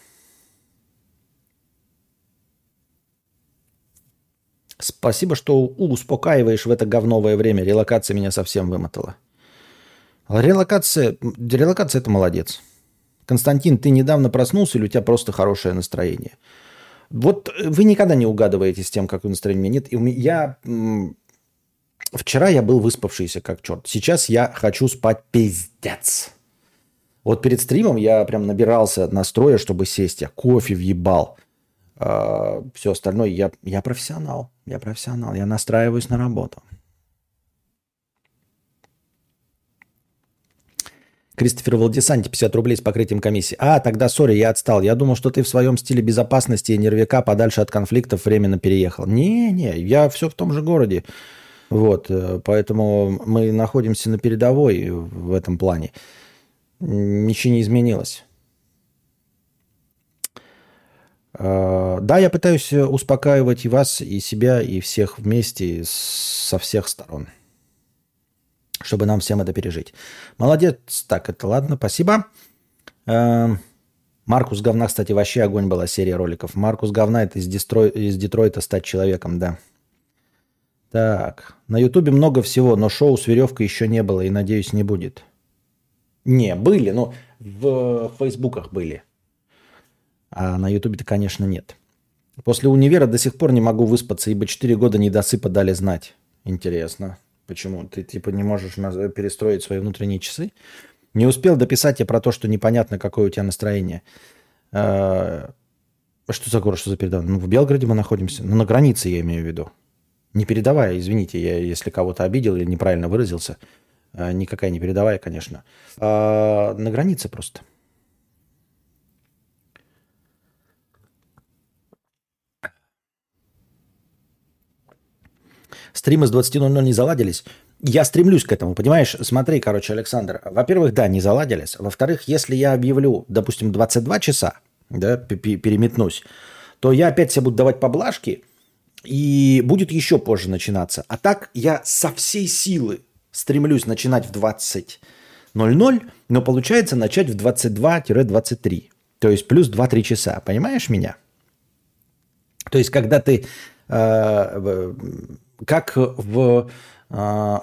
Спасибо, что успокаиваешь в это говновое время. Релокация меня совсем вымотала. Релокация, релокация – это молодец. Константин, ты недавно проснулся или у тебя просто хорошее настроение? Вот вы никогда не угадываете с тем, какое настроение у меня нет. И у меня, я, вчера я был выспавшийся как черт. Сейчас я хочу спать пиздец. Вот перед стримом я прям набирался настроя, чтобы сесть. Я кофе въебал. Uh, все остальное, я, я профессионал, я профессионал, я настраиваюсь на работу. Кристофер Вальдесанти, пятьдесят рублей с покрытием комиссии. А, тогда, сори, я отстал. Я думал, что ты в своем стиле безопасности и нервяка подальше от конфликтов временно переехал. Не-не, я все в том же городе. Вот, поэтому мы находимся на передовой в этом плане. Ничего не изменилось. Да, я пытаюсь успокаивать и вас, и себя, и всех вместе, со всех сторон, чтобы нам всем это пережить. Молодец. Так, это ладно, спасибо. Маркус говна, кстати, вообще огонь была серия роликов. Маркус говна – это из, Дестрой... из Детройта стать человеком, да. Так, на Ютубе много всего, но шоу с веревкой еще не было и, надеюсь, не будет. Не, были, но в Фейсбуках были. А на Ютубе-то, конечно, нет. После универа до сих пор не могу выспаться, ибо четыре года недосыпа дали знать. Интересно. Почему? Ты, типа, не можешь перестроить свои внутренние часы? Не успел дописать я про то, что непонятно, какое у тебя настроение. А, что за город, что за передовая? Ну, в Белгороде мы находимся. Ну, на границе я имею в виду. Не передавая, извините, я если кого-то обидел или неправильно выразился. А, никакая не передавая, конечно. А, на границе просто. Стримы с двадцати ноль-ноль не заладились. Я стремлюсь к этому, понимаешь? Смотри, короче, Александр. Во-первых, да, не заладились. Во-вторых, если я объявлю, допустим, двадцать два часа, да, переметнусь, то я опять себе буду давать поблажки, и будет еще позже начинаться. А так я со всей силы стремлюсь начинать в двадцать ноль-ноль, но получается начать в двадцать два - двадцать три. То есть плюс два-три часа. Понимаешь меня? То есть когда ты... Э- Как в э,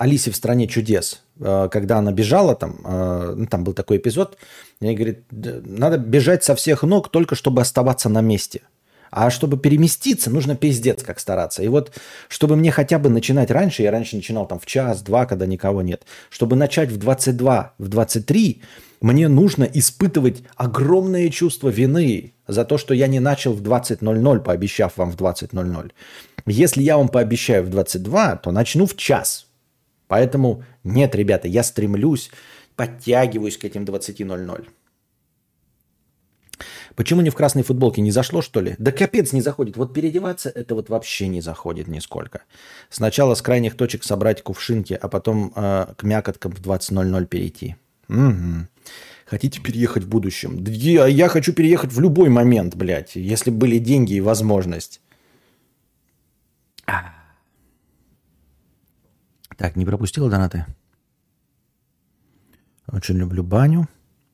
«Алисе в стране чудес», э, когда она бежала, там, э, ну, там был такой эпизод, и говорит, надо бежать со всех ног, только чтобы оставаться на месте. А чтобы переместиться, нужно пиздец как стараться. И вот, чтобы мне хотя бы начинать раньше, я раньше начинал там в час-два, когда никого нет, чтобы начать в двадцать два, в двадцать три, мне нужно испытывать огромное чувство вины за то, что я не начал в двадцать ноль-ноль, пообещав вам в двадцать ноль-ноль. Если я вам пообещаю в двадцать два, то начну в час. Поэтому нет, ребята, я стремлюсь, подтягиваюсь к этим двадцати ноль-ноль. Почему не в красной футболке? Не зашло, что ли? Да капец не заходит. Вот переодеваться это вот вообще не заходит нисколько. Сначала с крайних точек собрать кувшинки, а потом э, к мякоткам в двадцать ноль-ноль перейти. Угу. Хотите переехать в будущем? Я, я хочу переехать в любой момент, блядь, если были деньги и возможность. А. Так, не пропустил донаты? Очень люблю баню.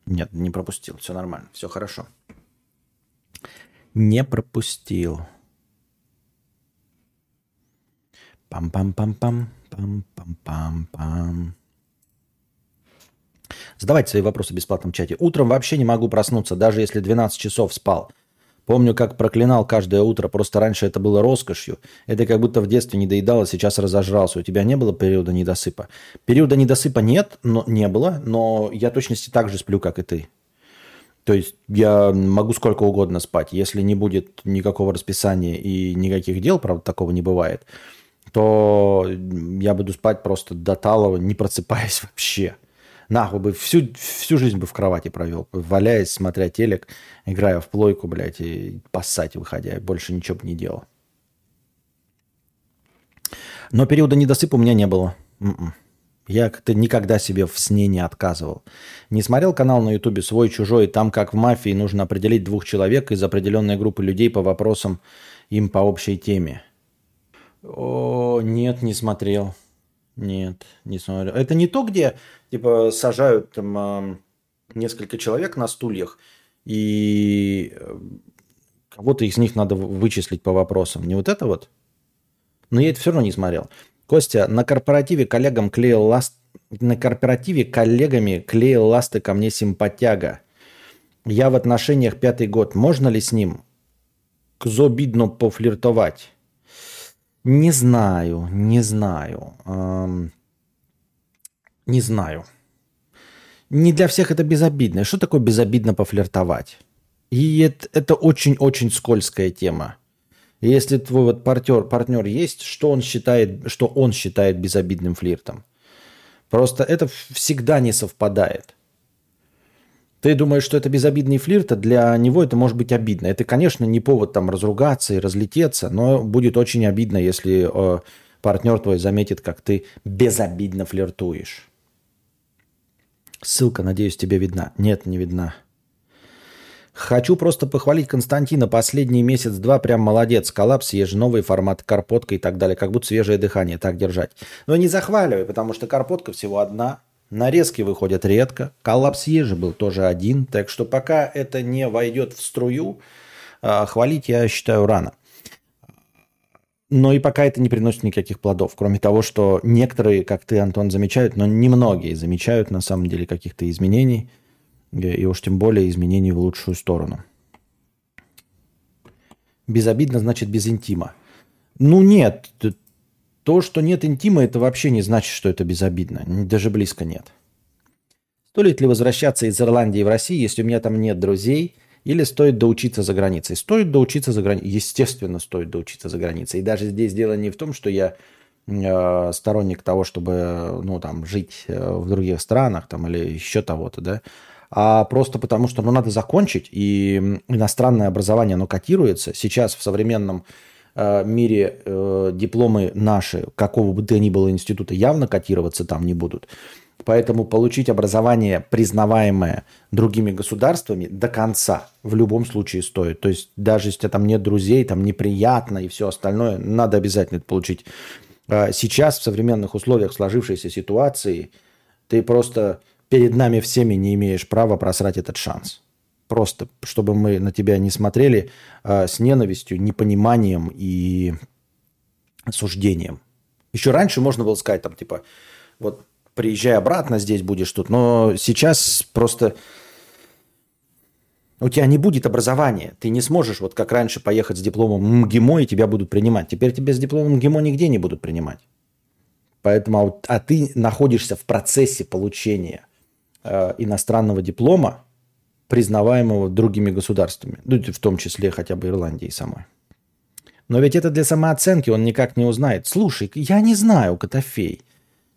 Нет, не пропустил. Все нормально, все хорошо. Не пропустил. Пам-пам-пам-пам. Пам-пам-пам-пам. Задавайте свои вопросы в бесплатном чате. Утром вообще не могу проснуться, даже если двенадцать часов спал. Помню, как проклинал каждое утро, просто раньше это было роскошью. Это как будто в детстве не доедал, а сейчас разожрался. У тебя не было периода недосыпа? Периода недосыпа нет, но не было, но я точности так же сплю, как и ты. То есть я могу сколько угодно спать. Если не будет никакого расписания и никаких дел, правда, такого не бывает, то я буду спать просто до талого, не просыпаясь вообще. Нахуй бы всю, всю жизнь бы в кровати провел, валяясь, смотря телек, играя в плойку, блядь, и поссать выходя. Больше ничего бы не делал. Но периода недосыпа у меня не было. М-м. Я как-то никогда себе в сне не отказывал. Не смотрел канал на Ютубе «Свой, чужой», там, как в «Мафии», нужно определить двух человек из определенной группы людей по вопросам им по общей теме. О, нет, не смотрел. Нет, не смотрел. Это не то, где типа сажают там, несколько человек на стульях, и кого-то из них надо вычислить по вопросам. Не вот это вот? Но я это все равно не смотрел. Костя, на корпоративе коллегам клеил ласт... на корпоративе коллегами клеил ласты ко мне симпатяга. Я в отношениях пятый год. Можно ли с ним кзобидно пофлиртовать? Не знаю, не знаю. Эм... Не знаю. Не для всех это безобидно. Что такое безобидно пофлиртовать? И это, это очень-очень скользкая тема. Если твой вот партнер, партнер есть, что он считает, что он считает безобидным флиртом? Просто это всегда не совпадает. Ты думаешь, что это безобидный флирт, а для него это может быть обидно. Это, конечно, не повод там разругаться и разлететься, но будет очень обидно, если э, партнер твой заметит, как ты безобидно флиртуешь. Ссылка, надеюсь, тебе видна. Нет, не видна. Хочу просто похвалить Константина. Последний месяц-два прям молодец. Коллапс, еженовый формат, карпотка и так далее. Как будто свежее дыхание. Так держать. Но не захваливай, потому что карпотка всего одна. Нарезки выходят редко. Коллапс ежи был тоже один. Так что пока это не войдет в струю, хвалить, я считаю, рано. Но и пока это не приносит никаких плодов. Кроме того, что некоторые, как ты, Антон, замечают, но немногие замечают на самом деле каких-то изменений. И уж тем более изменений в лучшую сторону. Безобидно значит без интима. Ну нет, то, что нет интима, это вообще не значит, что это безобидно. Даже близко нет. Стоит ли возвращаться из Ирландии в Россию, если у меня там нет друзей, или стоит доучиться за границей? Стоит доучиться за границей. Естественно, стоит доучиться за границей. И даже здесь дело не в том, что я э, сторонник того, чтобы ну, там, жить в других странах там, или еще того-то, да. А просто потому, что ну, надо закончить, и иностранное образование, оно котируется. Сейчас в современном э, мире э, дипломы наши, какого бы то ни было института, явно котироваться там не будут. Поэтому получить образование, признаваемое другими государствами, до конца в любом случае стоит. То есть даже если там нет друзей, там неприятно и все остальное, надо обязательно это получить. Сейчас в современных условиях сложившейся ситуации ты просто... Перед нами всеми не имеешь права просрать этот шанс. Просто, чтобы мы на тебя не смотрели э, с ненавистью, непониманием и осуждением. Еще раньше можно было сказать, там, типа, вот приезжай обратно, здесь будешь тут. Но сейчас просто у тебя не будет образования. Ты не сможешь, вот как раньше, поехать с дипломом МГИМО, и тебя будут принимать. Теперь тебя с дипломом МГИМО нигде не будут принимать. Поэтому, а ты находишься в процессе получения иностранного диплома, признаваемого другими государствами, в том числе хотя бы Ирландии самой. Но ведь это для самооценки, он никак не узнает. Слушай, я не знаю, Котофей,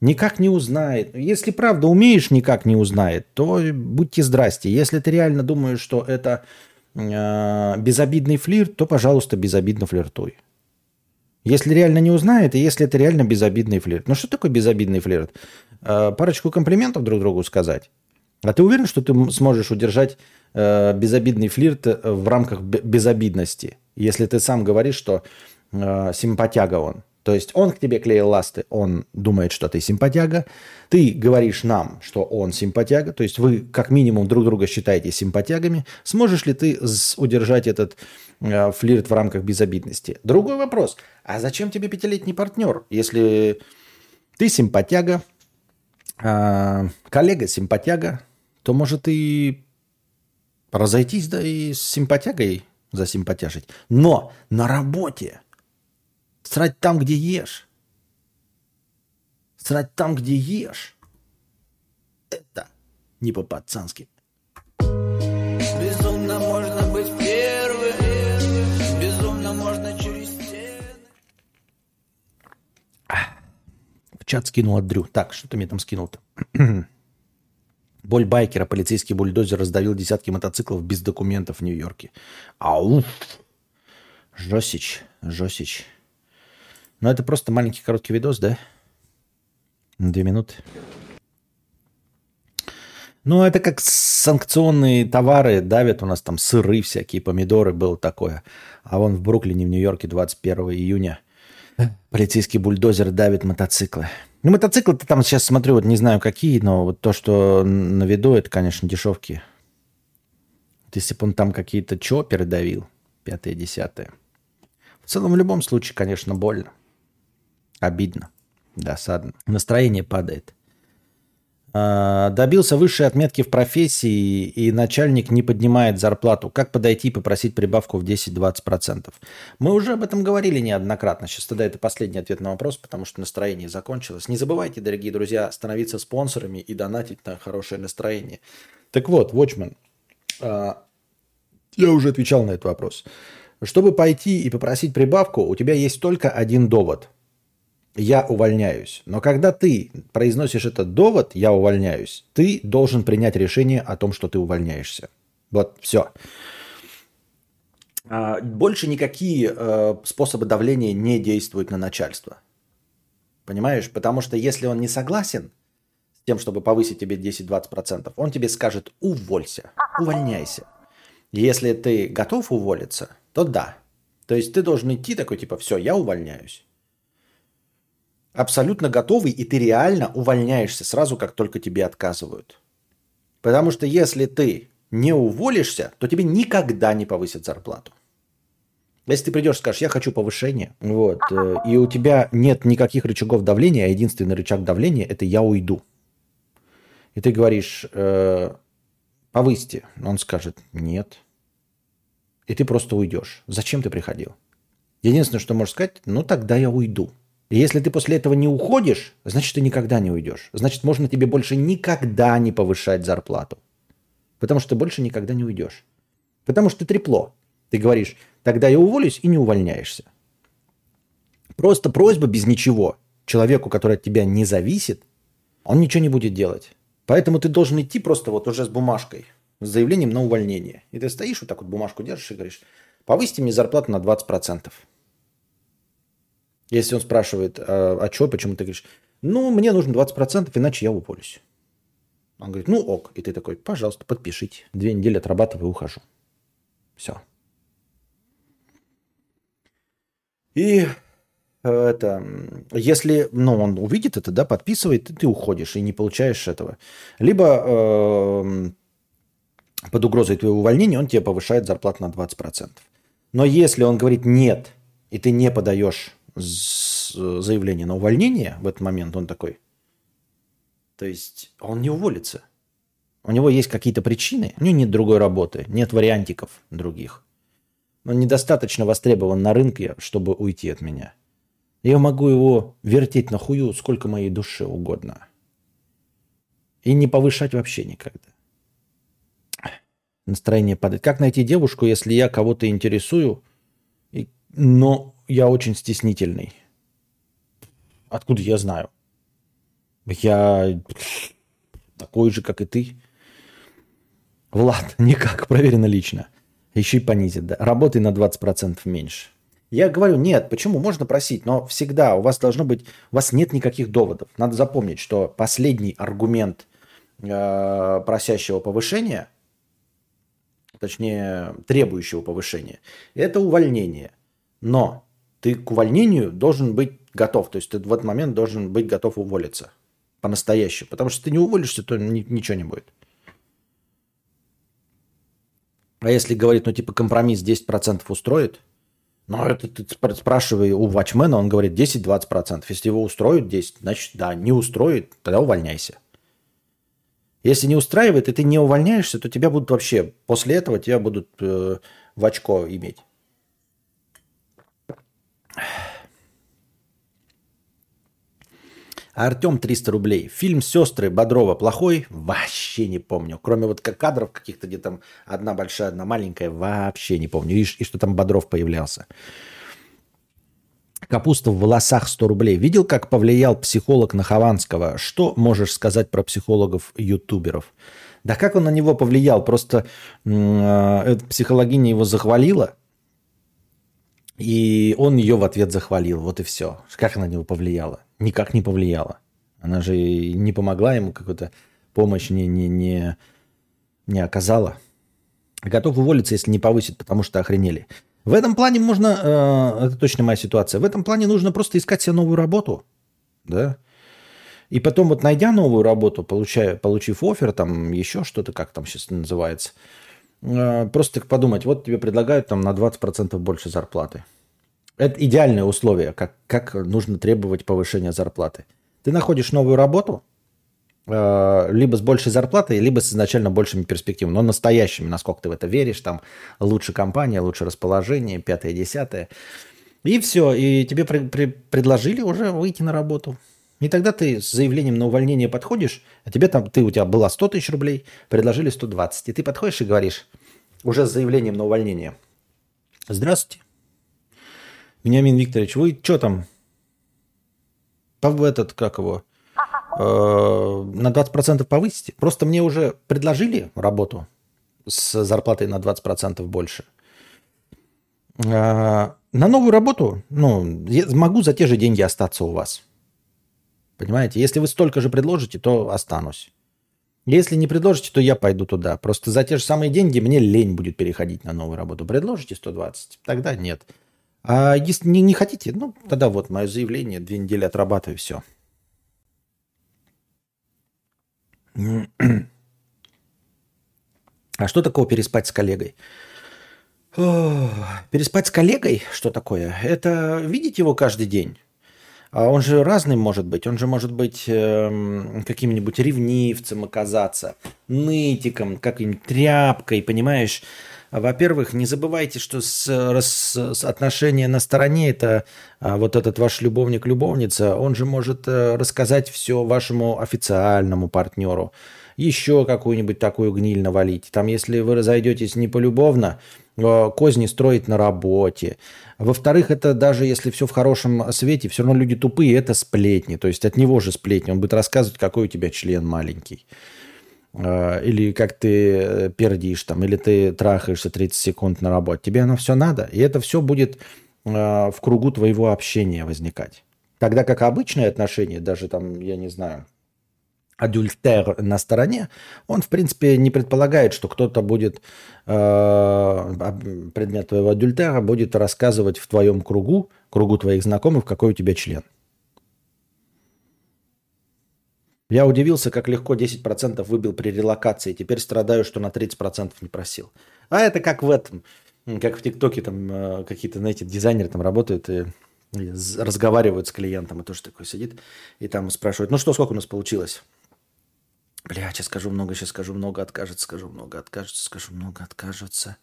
никак не узнает. Если правда умеешь, никак не узнает, то будьте здрасте. Если ты реально думаешь, что это э, безобидный флирт, то, пожалуйста, безобидно флиртуй. Если реально не узнает, и если это реально безобидный флирт. Ну что такое безобидный флирт? Парочку комплиментов друг другу сказать. А ты уверен, что ты сможешь удержать безобидный флирт в рамках безобидности? Если ты сам говоришь, что симпатяга он. То есть он к тебе клеил ласты, он думает, что ты симпатяга. Ты говоришь нам, что он симпатяга. То есть вы как минимум друг друга считаете симпатягами. Сможешь ли ты удержать этот э, флирт в рамках безобидности? Другой вопрос. А зачем тебе пятилетний партнер, если ты симпатяга, э, коллега симпатяга, то может и разойтись, да и с симпатягой засимпатяжить. Но на работе. Срать там, где ешь. Срать там, где ешь. Это не по-пацански. Безумно можно быть первым. Безумно можно через стены. Чат скинул Андрю. Так, что ты мне там скинул-то? Боль байкера. Полицейский бульдозер раздавил десятки мотоциклов без документов в Нью-Йорке. Ау! Жосич, жосич. Ну, это просто маленький короткий видос, да? Две минуты. Ну, это как санкционные товары давят у нас там сыры всякие, помидоры, было такое. А вон в Бруклине, в Нью-Йорке двадцать первого июня полицейский бульдозер давит мотоциклы. Ну, мотоциклы-то там сейчас смотрю, вот не знаю какие, но вот то, что на виду, это, конечно, дешевки. Вот если бы он там какие-то чопперы давил, пятое, десятое. В целом, в любом случае, конечно, больно. Обидно. Досадно. Настроение падает. Добился высшей отметки в профессии, и начальник не поднимает зарплату. Как подойти и попросить прибавку в десять-двадцать процентов? Мы уже об этом говорили неоднократно. Сейчас тогда это последний ответ на вопрос, потому что настроение закончилось. Не забывайте, дорогие друзья, становиться спонсорами и донатить на хорошее настроение. Так вот, Watchman, я уже отвечал на этот вопрос. Чтобы пойти и попросить прибавку, у тебя есть только один довод. Я увольняюсь. Но когда ты произносишь этот довод, я увольняюсь, ты должен принять решение о том, что ты увольняешься. Вот, все. Больше никакие способы давления не действуют на начальство. Понимаешь? Потому что если он не согласен с тем, чтобы повысить тебе десять-двадцать процентов, он тебе скажет: уволься, увольняйся. Если ты готов уволиться, то да. То есть ты должен идти такой, типа, все, я увольняюсь. Абсолютно готовый, и ты реально увольняешься сразу, как только тебе отказывают. Потому что если ты не уволишься, то тебе никогда не повысят зарплату. Если ты придешь и скажешь: я хочу повышения, вот, и у тебя нет никаких рычагов давления, а единственный рычаг давления – это «я уйду». И ты говоришь: повысьте. Он скажет: нет. И ты просто уйдешь. Зачем ты приходил? Единственное, что можешь сказать: ну тогда я уйду. И если ты после этого не уходишь, значит, ты никогда не уйдешь. Значит, можно тебе больше никогда не повышать зарплату. Потому что ты больше никогда не уйдешь. Потому что трепло. Ты говоришь: тогда я уволюсь, и не увольняешься. Просто просьба без ничего. Человеку, который от тебя не зависит, он ничего не будет делать. Поэтому ты должен идти просто вот уже с бумажкой, с заявлением на увольнение. И ты стоишь вот так вот, бумажку держишь и говоришь: повысьте мне зарплату на двадцать процентов. Если он спрашивает: а, а что, почему ты говоришь: ну, мне нужно двадцать процентов, иначе я уволюсь. Он говорит: ну ок. И ты такой: пожалуйста, подпишите. Две недели отрабатываю и ухожу. Все. И это, если, ну, он увидит это, да, подписывает, и ты уходишь, и не получаешь этого. Либо э, под угрозой твоего увольнения он тебе повышает зарплату на двадцать процентов. Но если он говорит «нет», и ты не подаешь заявление на увольнение в этот момент, он такой, то есть он не уволится. У него есть какие-то причины, у него нет другой работы, нет вариантиков других. Он недостаточно востребован на рынке, чтобы уйти от меня. Я могу его вертеть на хую сколько моей душе угодно. И не повышать вообще никогда. Настроение падает. Как найти девушку, если я кого-то интересую, но я очень стеснительный? Откуда я знаю? Я такой же, как и ты. Влад, никак, проверено лично. Еще и понизит, да. Работай на двадцать процентов меньше. Я говорю: нет, почему? Можно просить, но всегда у вас должно быть... У вас нет никаких доводов. Надо запомнить, что последний аргумент э, просящего повышения, точнее, требующего повышения, это увольнение. Но ты к увольнению должен быть готов. То есть ты в этот момент должен быть готов уволиться. По-настоящему. Потому что если ты не уволишься, то ни- ничего не будет. А если говорит, ну типа компромисс десять процентов устроит, ну это ты спрашивай у ватчмена, он говорит десять-двадцать процентов. Если его устроит десять, значит да, не устроит, тогда увольняйся. Если не устраивает, и ты не увольняешься, то тебя будут вообще, после этого тебя будут э, в очко иметь. Артем, триста рублей. Фильм «Сестры» Бодрова плохой? Вообще не помню. Кроме вот кадров каких-то, где там одна большая, одна маленькая, вообще не помню. И, и что там Бодров появлялся. Капуста в волосах сто рублей. Видел, как повлиял психолог на Хованского? Что можешь сказать про психологов-ютуберов? Да как он на него повлиял? Просто э, психологиня его захвалила, и он ее в ответ захвалил. Вот и все. Как она на него повлияла? Никак не повлияла. Она же не помогла ему, какую-то помощь не, не, не, не оказала. Готов уволиться, если не повысит, потому что охренели. В этом плане можно, э, это точно моя ситуация, в этом плане нужно просто искать себе новую работу, да, и потом вот найдя новую работу, получая, получив оффер, там еще что-то, как там сейчас называется, э, просто подумать, вот тебе предлагают там на двадцать процентов больше зарплаты. Это идеальное условие, как, как нужно требовать повышения зарплаты. Ты находишь новую работу, либо с большей зарплатой, либо с изначально большими перспективами, но настоящими, насколько ты в это веришь, там лучше компания, лучше расположение, пятое, десятое. И все, и тебе при- при- предложили уже выйти на работу. И тогда ты с заявлением на увольнение подходишь, а тебе там, ты, у тебя было сто тысяч рублей, предложили сто двадцать, и ты подходишь и говоришь уже с заявлением на увольнение. Здравствуйте, Вениамин Викторович, вы что там? В этот, как его... на двадцать процентов повысить. Просто мне уже предложили работу с зарплатой на двадцать процентов больше. На новую работу, ну, я могу за те же деньги остаться у вас. Понимаете? Если вы столько же предложите, то останусь. Если не предложите, то я пойду туда. Просто за те же самые деньги мне лень будет переходить на новую работу. Предложите сто двадцать, тогда нет. А если не, не хотите, ну, тогда вот мое заявление, две недели отрабатываю, все. А что такого переспать с коллегой? О, переспать с коллегой, что такое? Это видеть его каждый день. А он же разный может быть. Он же может быть э, каким-нибудь ревнивцем оказаться, нытиком, каким-нибудь тряпкой, понимаешь? Во-первых, не забывайте, что с, с, с отношения на стороне, это вот этот ваш любовник-любовница, он же может рассказать все вашему официальному партнеру, еще какую-нибудь такую гниль навалить. Там, если вы разойдетесь не полюбовно, козни строить на работе. Во-вторых, это даже если все в хорошем свете, все равно люди тупые, это сплетни. То есть от него же сплетни, он будет рассказывать, какой у тебя член маленький. Или как ты пердишь там, или ты трахаешься тридцать секунд на работе. Тебе оно все надо, и это все будет в кругу твоего общения возникать. Тогда как обычные отношения, даже там, я не знаю, адюльтер на стороне, он, в принципе, не предполагает, что кто-то будет, предмет твоего адюльтера будет рассказывать в твоем кругу, кругу твоих знакомых, какой у тебя член. Я удивился, как легко десять процентов выбил при релокации. Теперь страдаю, что на тридцать процентов не просил. А это как в этом, как в ТикТоке там какие-то, знаете, дизайнеры там работают и разговаривают с клиентом. И тоже такой сидит и там спрашивает, ну что, сколько у нас получилось? Бля, сейчас скажу много, сейчас скажу много, откажется, скажу много, откажется, скажу много, откажется.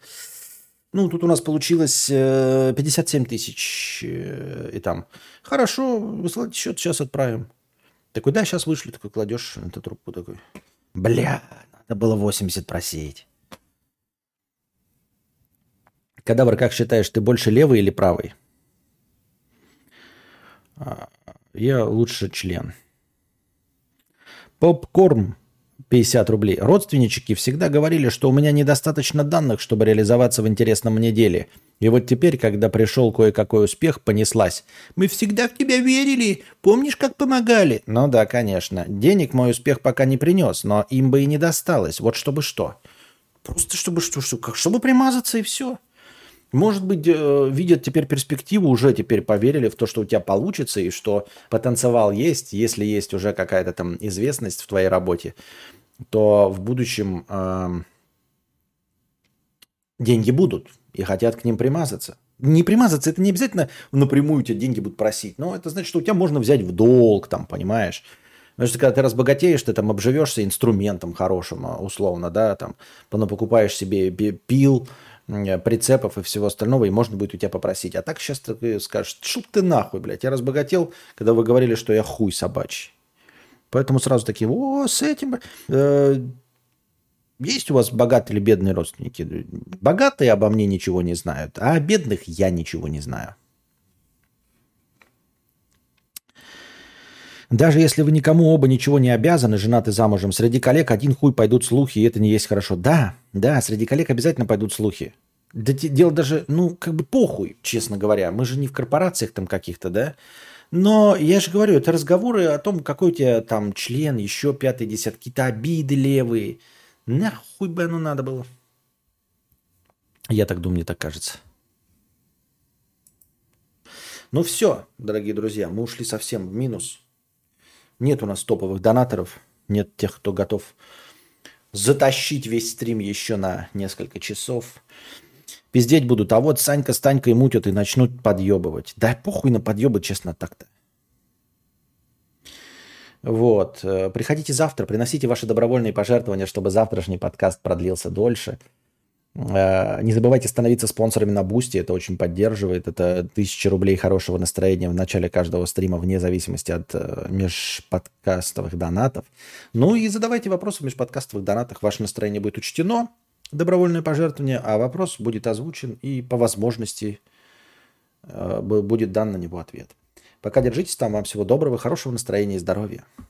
Ну, тут у нас получилось пятьдесят семь тысяч и там. Хорошо, высылайте счет, сейчас отправим. Такой, да, сейчас вышли, такой кладешь эту трубку, такой, бля, надо было восемьдесят просеять. Кадавр, как считаешь, ты больше левый или правый? Я лучше член. Попкорм пятьдесят рублей. Родственнички всегда говорили, что у меня недостаточно данных, чтобы реализоваться в интересном мне деле. И вот теперь, когда пришел кое-какой успех, понеслась. Мы всегда в тебя верили. Помнишь, как помогали? Ну да, конечно. Денег мой успех пока не принес, но им бы и не досталось. Вот чтобы что. Просто чтобы что, чтобы, чтобы примазаться и все. Может быть, видят теперь перспективу, уже теперь поверили в то, что у тебя получится, и что потенциал есть, если есть уже какая-то там известность в твоей работе, то в будущем э, деньги будут, и хотят к ним примазаться. Не примазаться, это не обязательно напрямую тебе деньги будут просить, но это значит, что у тебя можно взять в долг, там, понимаешь? Потому что когда ты разбогатеешь, ты там обживешься инструментом хорошим, условно, да, там, покупаешь себе пил, прицепов и всего остального, и можно будет у тебя попросить. А так сейчас ты скажешь, шут ты нахуй, блядь, я разбогател, когда вы говорили, что я хуй собачий. Поэтому сразу такие, о, с этим... Э, есть у вас богатые или бедные родственники? Богатые обо мне ничего не знают, а о бедных я ничего не знаю. Даже если вы никому оба ничего не обязаны, женаты замужем, среди коллег один хуй пойдут слухи, и это не есть хорошо. Да, да, среди коллег обязательно пойдут слухи. Да дело даже, ну, как бы похуй, честно говоря. Мы же не в корпорациях там каких-то, да? Но я же говорю, это разговоры о том, какой у тебя там член, еще пятый, десятый, какие-то обиды левые. Нахуй бы оно надо было. Я так думаю, мне так кажется. Ну все, дорогие друзья, мы ушли совсем в минус. Нет у нас топовых донаторов, нет тех, кто готов затащить весь стрим еще на несколько часов. Пиздеть будут, а вот Санька с Танькой мутят и начнут подъебывать. Да похуй на подъебы, честно, так-то. Вот. Приходите завтра, приносите ваши добровольные пожертвования, чтобы завтрашний подкаст продлился дольше. Не забывайте становиться спонсорами на Бусти, это очень поддерживает. Это тысяча рублей хорошего настроения в начале каждого стрима, вне зависимости от межподкастовых донатов. Ну и задавайте вопросы в межподкастовых донатах, ваше настроение будет учтено. Добровольное пожертвование, а вопрос будет озвучен и по возможности э, будет дан на него ответ. Пока держитесь там, вам всего доброго, хорошего настроения и здоровья.